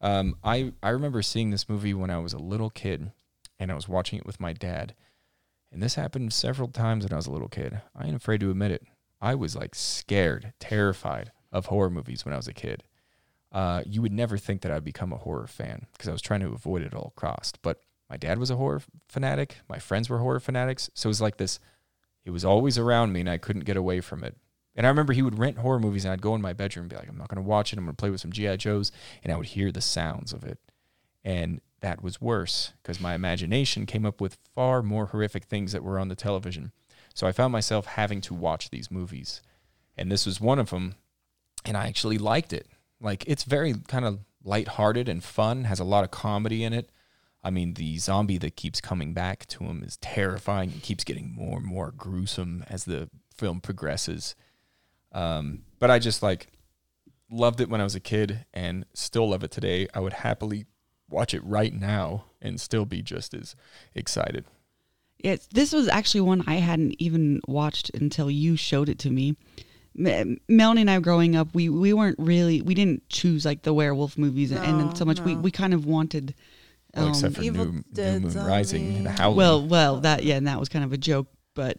Um, I, I remember seeing this movie when I was a little kid, and I was watching it with my dad. And this happened several times when I was a little kid. I ain't afraid to admit it. I was like scared, terrified of horror movies when I was a kid. Uh, you would never think that I'd become a horror fan because I was trying to avoid it at all costs. But my dad was a horror fanatic. My friends were horror fanatics. So it was like this. It was always around me, and I couldn't get away from it. And I remember he would rent horror movies, and I'd go in my bedroom and be like, "I'm not going to watch it. I'm going to play with some G I Joes. And I would hear the sounds of it. And that was worse because my imagination came up with far more horrific things that were on the television. So I found myself having to watch these movies. And this was one of them. And I actually liked it. Like, it's very kind of lighthearted and fun, has a lot of comedy in it. I mean, the zombie that keeps coming back to him is terrifying and keeps getting more and more gruesome as the film progresses. Um, but I just, like, loved it when I was a kid and still love it today. I would happily watch it right now and still be just as excited. Yes, this was actually one I hadn't even watched until you showed it to me. Melanie and I growing up, we, we weren't really, we didn't choose like the werewolf movies no, and so much. No. We, we kind of wanted. Well, um, except for Evil New, New Moon zombie. Rising and The Howling. Well, well, that, yeah, and that was kind of a joke, but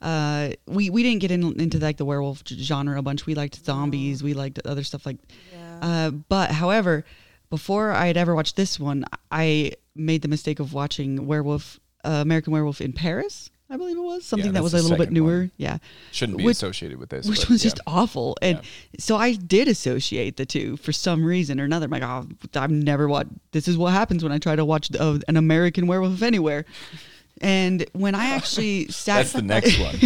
uh, we, we didn't get in, into like the werewolf genre a bunch. We liked zombies. No. We liked other stuff like, yeah. uh, but however, before I had ever watched this one, I made the mistake of watching Werewolf, uh, American Werewolf in Paris. I believe it was something yeah, that was a little bit newer. One. Yeah. Shouldn't be which, associated with this. Which but, was yeah. just awful. And yeah. so I did associate the two for some reason or another. I'm like, oh, I've never watched. This is what happens when I try to watch the, uh, an American Werewolf Anywhere. And when I actually sat. That's the next one.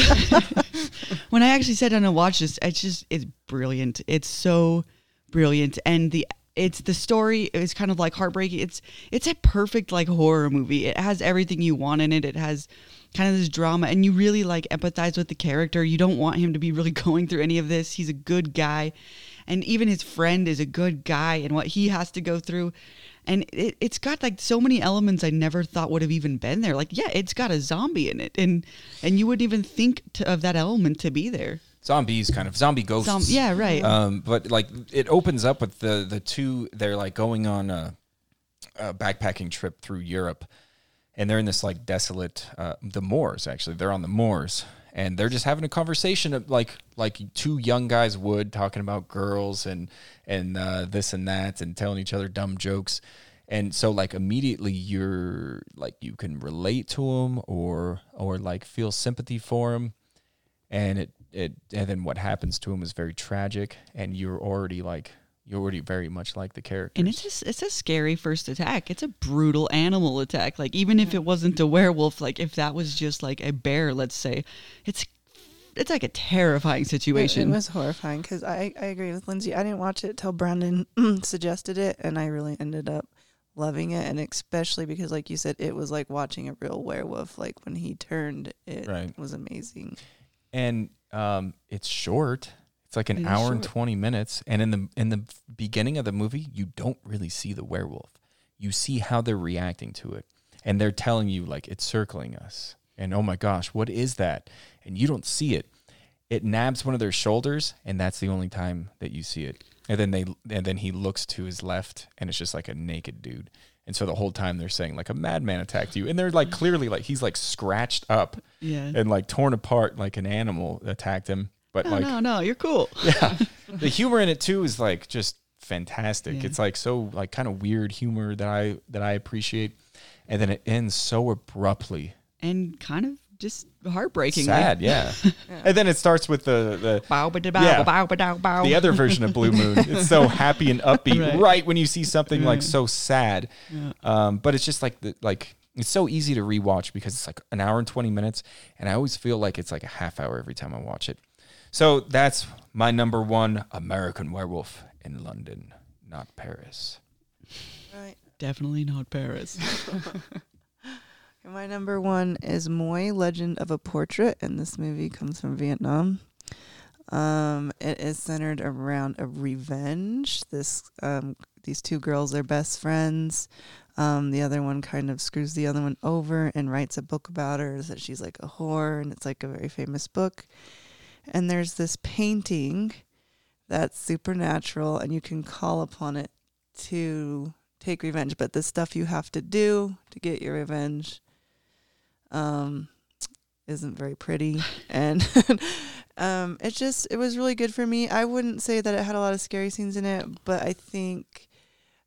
so, when I actually sat down and watched this, it's just, it's brilliant. It's so brilliant. And the, it's the story is kind of like heartbreaking. It's it's a perfect like horror movie. It has everything you want in it. It has kind of this drama, and you really like empathize with the character. You don't want him to be really going through any of this. He's a good guy, and even his friend is a good guy, and what he has to go through. And it, it's got like so many elements I never thought would have even been there. Like, yeah, it's got a zombie in it, and and you wouldn't even think to, of that element to be there. Zombies, kind of zombie ghosts. Zomb- yeah, right. Um, but like it opens up with the the two. They're like going on a, a backpacking trip through Europe, and they're in this like desolate uh, the moors. Actually, they're on the moors, and they're just having a conversation of like like two young guys would, talking about girls and and uh, this and that, and telling each other dumb jokes. And so like immediately you're like you can relate to them or or like feel sympathy for them, and it. It, and then what happens to him is very tragic, and you're already like you're already very much like the characters. And it's a, it's a scary first attack. It's a brutal animal attack. Like even if it wasn't a werewolf, like if that was just like a bear, let's say, it's it's like a terrifying situation. It, it was horrifying because I I agree with Lindsay. I didn't watch it till Brandon suggested it, and I really ended up loving it, and especially because, like you said, it was like watching a real werewolf. Like when he turned, it right. was amazing. And um, it's short. It's like an it's hour short. and twenty minutes. And in the in the beginning of the movie, you don't really see the werewolf. You see how they're reacting to it. And they're telling you, like, it's circling us. And, oh, my gosh, what is that? And you don't see it. It nabs one of their shoulders, and that's the only time that you see it. And then they, and then he looks to his left, and it's just like a naked dude. And so the whole time they're saying, like, a madman attacked you. And they're, like, clearly, like, he's, like, scratched up yeah. and, like, torn apart like an animal attacked him. But no, like, no, no, you're cool. Yeah. The humor in it, too, is, like, just fantastic. Yeah. It's, like, so, like, kind of weird humor that I that I appreciate. And then it ends so abruptly. And kind of just heartbreaking. Sad, yeah. yeah. And then it starts with the... the bow, ba, da, bow, yeah. bow, ba, da, bow. The other version of Blue Moon. It's so happy and upbeat right, right when you see something like so sad. Yeah. Um, but it's just like... the like it's so easy to rewatch because it's like an hour and twenty minutes. And I always feel like it's like a half hour every time I watch it. So that's my number one, American Werewolf in London, not Paris. Right. Definitely not Paris. My number one is Moi, Legend of a Portrait, and this movie comes from Vietnam. Um, it is centered around a revenge. This um, these two girls are best friends. Um, the other one kind of screws the other one over and writes a book about her that she's like a whore, and it's like a very famous book. And there's this painting that's supernatural, and you can call upon it to... take revenge, but the stuff you have to do to get your revenge um isn't very pretty. And um it just it was really good for me. I wouldn't say that it had a lot of scary scenes in it, but I think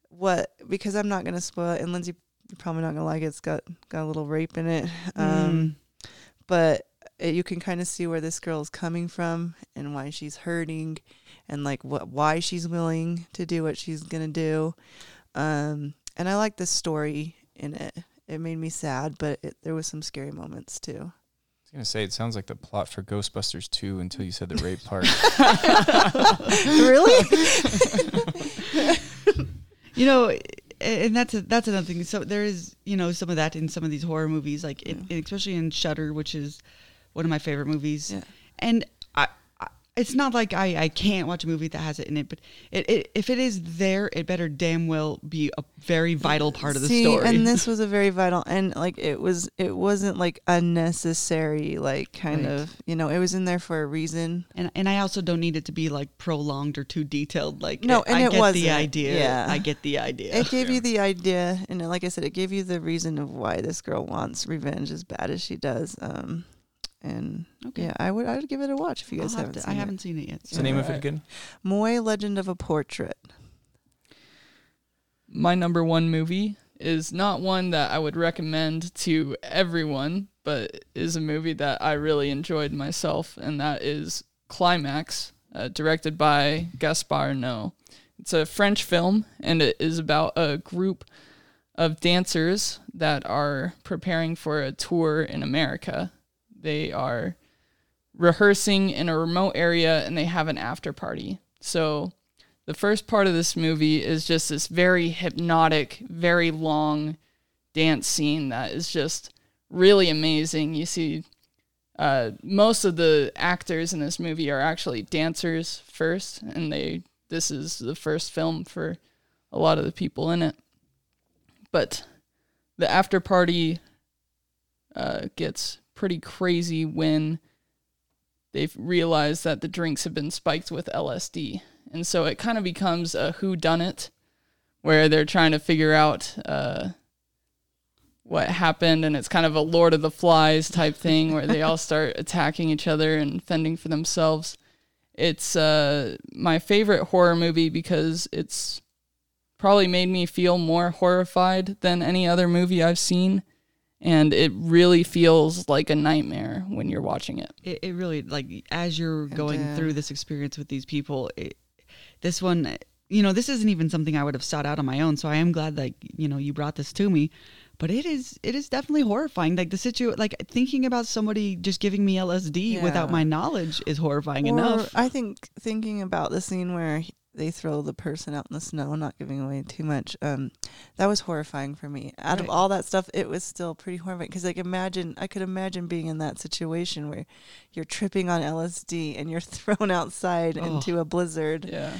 what because I'm not gonna spoil it, and Lindsay, you're probably not gonna like it, it's got got a little rape in it. Um mm. But it, you can kind of see where this girl's coming from and why she's hurting and like what why she's willing to do what she's gonna do. Um, and I like the story in it. It made me sad, but it, there was some scary moments too. I was going to say, it sounds like the plot for Ghostbusters two until you said the rape part. Really? You know, and that's, a, that's another thing. So there is, you know, some of that in some of these horror movies, like yeah. in, especially in Shudder, which is one of my favorite movies. Yeah. And I, It's not like I, I can't watch a movie that has it in it, but it, it, if it is there, it better damn well be a very vital part of the See, story. And this was a very vital, and like it was, it wasn't like unnecessary, like kind right. of, you know, it was in there for a reason. And and I also don't need it to be like prolonged or too detailed. Like no, it, and I it get wasn't. the idea. Yeah. I get the idea. It gave yeah. you the idea, and like I said, it gave you the reason of why this girl wants revenge as bad as she does. Um, And okay. yeah, I would I would give it a watch if you guys haven't. Have to, seen I haven't it. seen it yet. What's so. the name right. of it again? Moi, Legend of a Portrait. My number one movie is not one that I would recommend to everyone, but is a movie that I really enjoyed myself, and that is Climax, uh, directed by Gaspar Noé. It's a French film, and it is about a group of dancers that are preparing for a tour in America. They are rehearsing in a remote area, and they have an after party. So the first part of this movie is just this very hypnotic, very long dance scene that is just really amazing. You see uh, most of the actors in this movie are actually dancers first, and they this is the first film for a lot of the people in it. But the after party uh, gets... pretty crazy when they've realized that the drinks have been spiked with L S D. And so it kind of becomes a whodunit, where they're trying to figure out uh, what happened, and it's kind of a Lord of the Flies type thing where they all start attacking each other and fending for themselves. It's uh, my favorite horror movie because it's probably made me feel more horrified than any other movie I've seen. And it really feels like a nightmare when you're watching it. It, it really, like, as you're going yeah. through this experience with these people, it, this one, you know, this isn't even something I would have sought out on my own. So I am glad that, you know, you brought this to me. But it is it is definitely horrifying. Like the situ like thinking about somebody just giving me L S D yeah. without my knowledge is horrifying or enough. I think thinking about the scene where they throw the person out in the snow, not giving away too much. Um, that was horrifying for me. Out right. of all that stuff, it was still pretty horrifying because like imagine I could imagine being in that situation where you're tripping on L S D and you're thrown outside oh. into a blizzard. Yeah,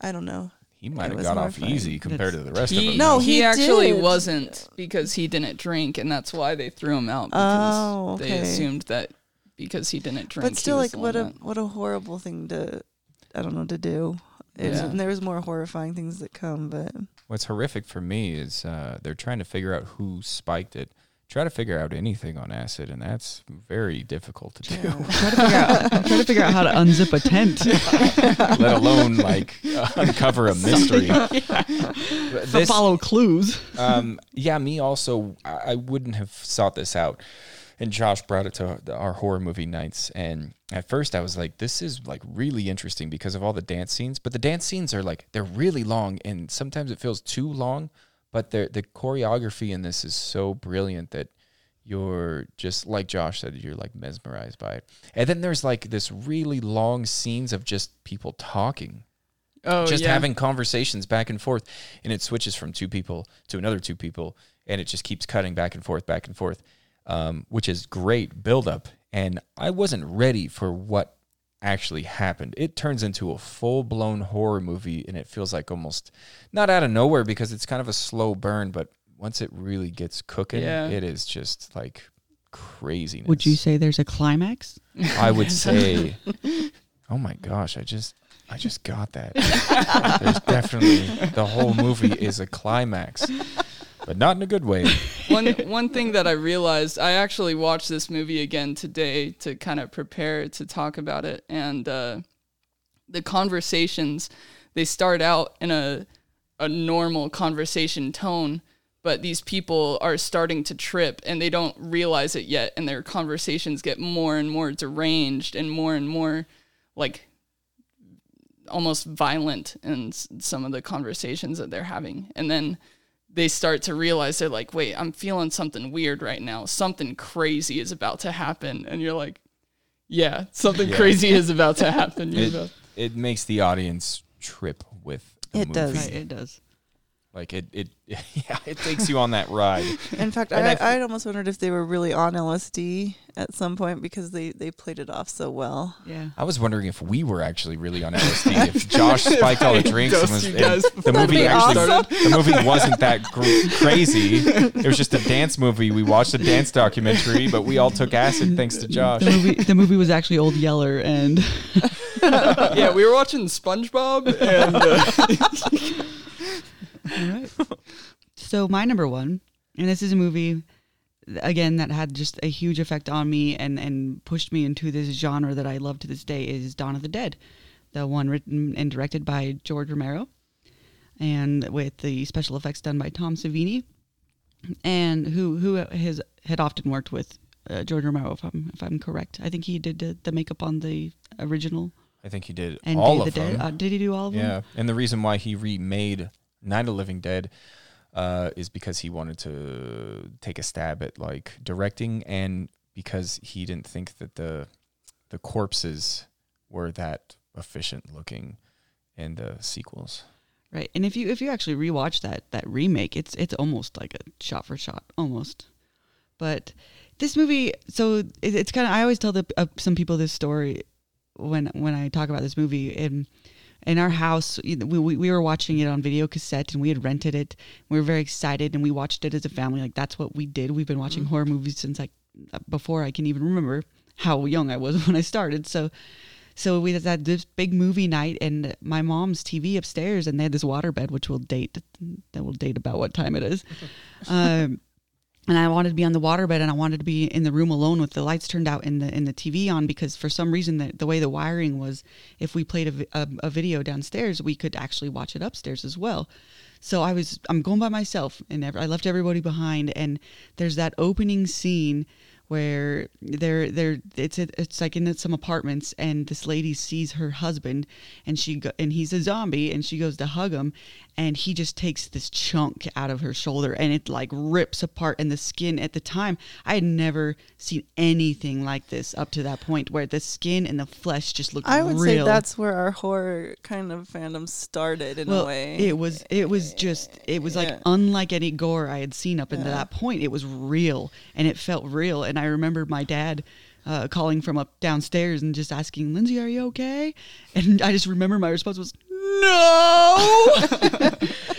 I don't know. He might have got off easy compared it's, to the rest he, of them. No, he, he actually did. wasn't because he didn't drink, and that's why they threw him out. Because oh, okay. they assumed that because he didn't drink. But still, like, what a that. what a horrible thing to, I don't know, to do. It, yeah. And there's more horrifying things that come. But what's horrific for me is uh, they're trying to figure out who spiked it. Try to figure out anything on acid, and that's very difficult to do. Yeah. try, to figure out, try to figure out how to unzip a tent. Let alone, like, uh, uncover a mystery. Yeah. This, follow clues. Um, yeah, me also, I, I wouldn't have sought this out. And Josh brought it to our horror movie nights, and at first I was like, this is, like, really interesting because of all the dance scenes. But the dance scenes are, like, they're really long, and sometimes it feels too long. But the the choreography in this is so brilliant that you're just, like Josh said, you're, like, mesmerized by it. And then there's, like, this really long scenes of just people talking. Oh, Just yeah. having conversations back and forth. And it switches from two people to another two people, and it just keeps cutting back and forth, back and forth, um, which is great buildup. And I wasn't ready for what actually happened. It turns into a full-blown horror movie, and it feels like almost not out of nowhere because it's kind of a slow burn, but once it really gets cooking, yeah. it is just like craziness. Would you say there's a climax? I would say, oh my gosh, I just I just got that. There's definitely, the whole movie is a climax. But not in a good way. One one thing that I realized, I actually watched this movie again today to kind of prepare to talk about it. And uh, the conversations, they start out in a a normal conversation tone, but these people are starting to trip and they don't realize it yet. And their conversations get more and more deranged and more and more like almost violent in some of the conversations that they're having. And then they start to realize, they're like, wait, I'm feeling something weird right now. Something crazy is about to happen. And you're like, yeah, something yeah. crazy is about to happen. It, about- it makes the audience trip with the It movie. Does. Right, it does. Like, it, it, yeah, it takes you on that ride. In fact, I, I'd, I'd almost wondered if they were really on L S D at some point because they, they played it off so well. Yeah. I was wondering if we were actually really on L S D, if Josh spiked all the drinks and was, and the movie actually, awesome. the movie wasn't that gr- crazy. It was just a dance movie. We watched a dance documentary, but we all took acid thanks to Josh. The movie, the movie was actually Old Yeller and... yeah, we were watching SpongeBob and... Uh, All right. So my number one, and this is a movie, again, that had just a huge effect on me and, and pushed me into this genre that I love to this day, is Dawn of the Dead, the one written and directed by George Romero, and with the special effects done by Tom Savini, and who who has had often worked with uh, George Romero, if I'm if I'm correct. I think he did the, the makeup on the original. I think he did and all Day of the them. Dead. Uh, did he do all of yeah. them? Yeah, and the reason why he remade Night of the Living Dead uh, is because he wanted to take a stab at, like, directing, and because he didn't think that the the corpses were that efficient looking in the sequels. Right, and if you if you actually rewatch that that remake, it's it's almost like a shot for shot, almost. But this movie, so it, it's kind of I always tell the uh, some people this story when when I talk about this movie. And in our house, we, we we were watching it on video cassette, and we had rented it. We were very excited, and we watched it as a family. Like, that's what we did. We've been watching mm-hmm. horror movies since I, before I can even remember how young I was when I started. So, so we had this big movie night, and my mom's T V upstairs, and they had this waterbed, which will date that will date about what time it is. um, and I wanted to be on the waterbed, and I wanted to be in the room alone with the lights turned out and the and the T V on, because for some reason the, the way the wiring was, if we played a, a, a video downstairs, we could actually watch it upstairs as well. So I was I'm going by myself, and I left everybody behind. And there's that opening scene where they're they're it's a, it's like in some apartments, and this lady sees her husband, and she go, and he's a zombie, and she goes to hug him, and he just takes this chunk out of her shoulder and it like rips apart, and the skin at the time, I had never seen anything like this up to that point where the skin and the flesh just looked real. I would real. say that's where our horror kind of fandom started in well, a way. It was it was just it was yeah. like unlike any gore I had seen up yeah. until that point. It was real and it felt real, and I remember my dad Uh, calling from up downstairs and just asking, Lindsay, are you okay? And I just remember my response was, no!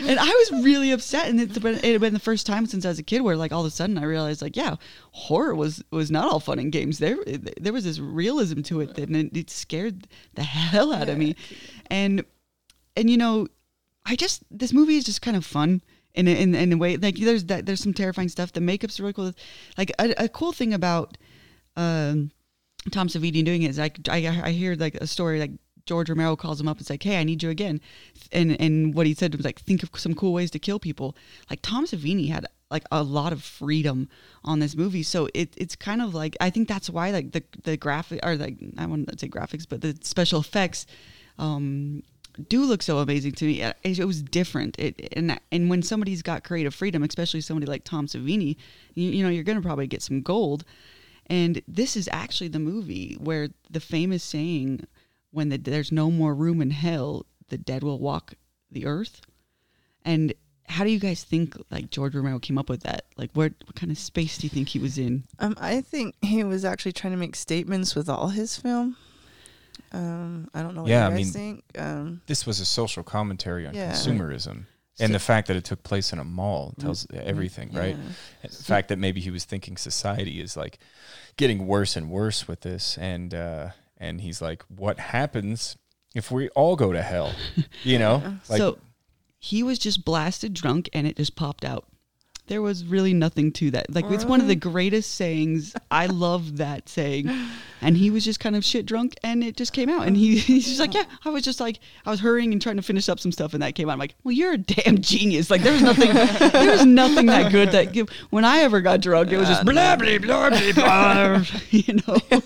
And I was really upset. And it, it had been the first time since I was a kid where, like, all of a sudden I realized, like, yeah, horror was, was not all fun and games. There it, there was this realism to it, that, and it, it scared the hell out yeah. of me. And, and you know, I just, this movie is just kind of fun. In, in, in a way, like, there's that, there's some terrifying stuff. The makeup's really cool. Like, a, a cool thing about... Um, Tom Savini doing it is I, I, I hear like a story, like George Romero calls him up and like, hey, I need you again, and and what he said was like, think of some cool ways to kill people. Like, Tom Savini had like a lot of freedom on this movie, so it it's kind of like, I think that's why like the the graphic, or like, I wouldn't say graphics, but the special effects um do look so amazing to me. It, it was different. It and and when somebody's got creative freedom, especially somebody like Tom Savini, you, you know you're gonna probably get some gold. And this is actually the movie where the famous saying, when the, there's no more room in hell, the dead will walk the earth. And how do you guys think, like, George Romero came up with that? Like, where, what kind of space do you think he was in? Um, I think he was actually trying to make statements with all his film. Um, I don't know what yeah, you guys I mean, think. Um, this was a social commentary on yeah. consumerism. And the fact that it took place in a mall tells everything, right? Yeah. The fact that maybe he was thinking society is like getting worse and worse with this, and uh, and he's like, what happens if we all go to hell? You know, like, so he was just blasted drunk, and it just popped out. There was really nothing to that. Like, really? It's one of the greatest sayings. I love that saying. And he was just kind of shit drunk, and it just came out. And he, he's just like, yeah, I was just like, I was hurrying and trying to finish up some stuff, and that came out. I'm like, well, you're a damn genius. Like, there was nothing, there was nothing that good that, when I ever got drunk, it was just blah, blah, blah, blah, blah, you know? Yeah.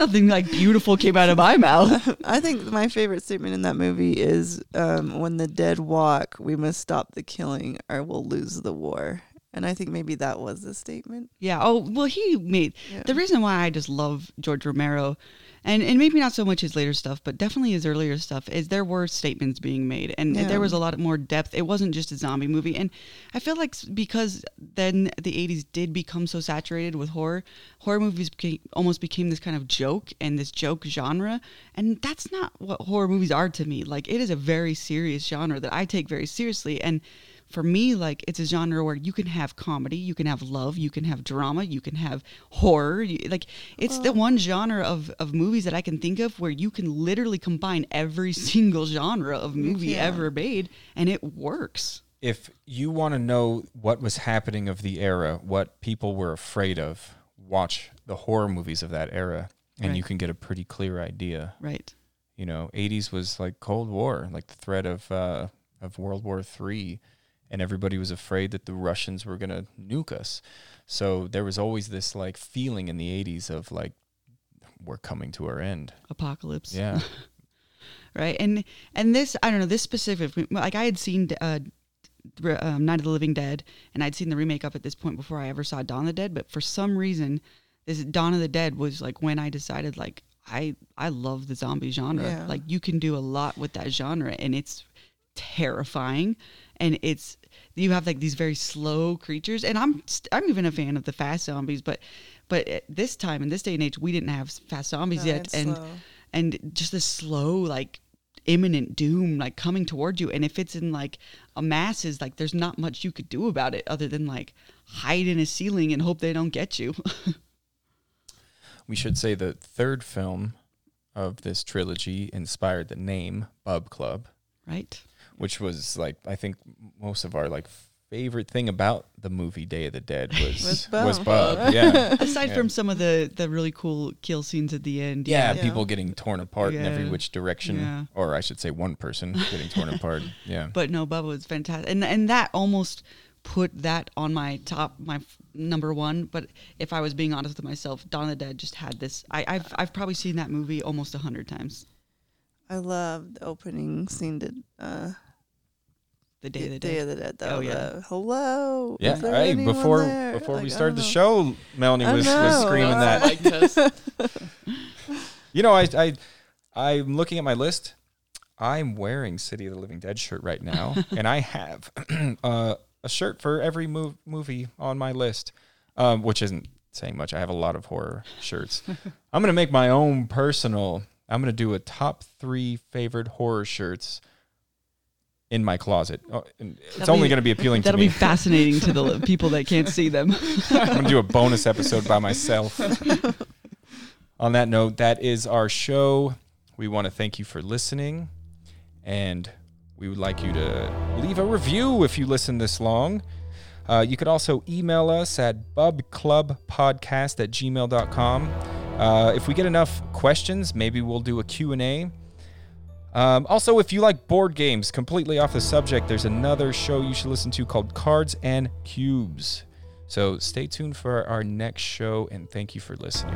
Nothing, like, beautiful came out of my mouth. I think my favorite statement in that movie is, um, when the dead walk, we must stop the killing or we'll lose the war. And I think maybe that was the statement. Yeah. Oh, well, he made... Yeah. The reason why I just love George Romero, and, and maybe not so much his later stuff, but definitely his earlier stuff, is there were statements being made. And yeah. there was a lot more depth. It wasn't just a zombie movie. And I feel like because then the eighties did become so saturated with horror, horror movies became, almost became this kind of joke and this joke genre. And that's not what horror movies are to me. Like, it is a very serious genre that I take very seriously. And... for me, like, it's a genre where you can have comedy, you can have love, you can have drama, you can have horror. You, like, it's well, the one genre of, of movies that I can think of where you can literally combine every single genre of movie yeah. ever made, and it works. If you want to know what was happening of the era, what people were afraid of, watch the horror movies of that era, and right. you can get a pretty clear idea. Right. You know, eighties was like Cold War, like the threat of uh, of World War Three. And everybody was afraid that the Russians were going to nuke us. So there was always this like feeling in the eighties of like, we're coming to our end. Apocalypse. Yeah. Right. And and this, I don't know, this specific, like I had seen uh, um, Night of the Living Dead, and I'd seen the remake up at this point before I ever saw Dawn of the Dead. But for some reason, this Dawn of the Dead was like when I decided like, I, I love the zombie genre. Yeah. Like you can do a lot with that genre, and it's terrifying. And it's, you have like these very slow creatures, and I'm st- I'm even a fan of the fast zombies, but but at this time in this day and age we didn't have fast zombies no, yet, and slow. and just this slow like imminent doom like coming toward you, and if it's in like a masses, like there's not much you could do about it other than like hide in a ceiling and hope they don't get you. We should say the third film of this trilogy inspired the name Bub Club, right? Which was like, I think most of our like favorite thing about the movie Day of the Dead was was Bub. Was Bub. Yeah. Aside yeah. from some of the, the really cool kill scenes at the end. Yeah, yeah. people getting torn apart yeah. in every which direction, yeah. or I should say one person getting torn apart. Yeah. But no, Bub was fantastic, and and that almost put that on my top, my number one. But if I was being honest with myself, Dawn of the Dead just had this. I, I've I've probably seen that movie almost a hundred times. I love the opening scene to. Uh, The Day of the Dead. Day of the Dead. Though, oh, yeah. Though. Hello. Yeah. All right. Before there? before like, we started the show, Melanie was, was screaming that. Like this. You know, I I I'm looking at my list. I'm wearing City of the Living Dead shirt right now, and I have uh, a shirt for every mov- movie on my list, um, which isn't saying much. I have a lot of horror shirts. I'm gonna make my own personal. I'm gonna do a top three favorite horror shirts. In my closet. Oh, it's that'll only going to be appealing to me. That'll be fascinating to the people that can't see them. I'm going to do a bonus episode by myself. On that note, that is our show. We want to thank you for listening. And we would like you to leave a review if you listen this long. Uh, you could also email us at bubclubpodcast at gmail dot com. Uh, if we get enough questions, maybe we'll do a Q and A. Um, also, if you like board games, completely off the subject, there's another show you should listen to called Cards and Cubes. So stay tuned for our next show, and thank you for listening.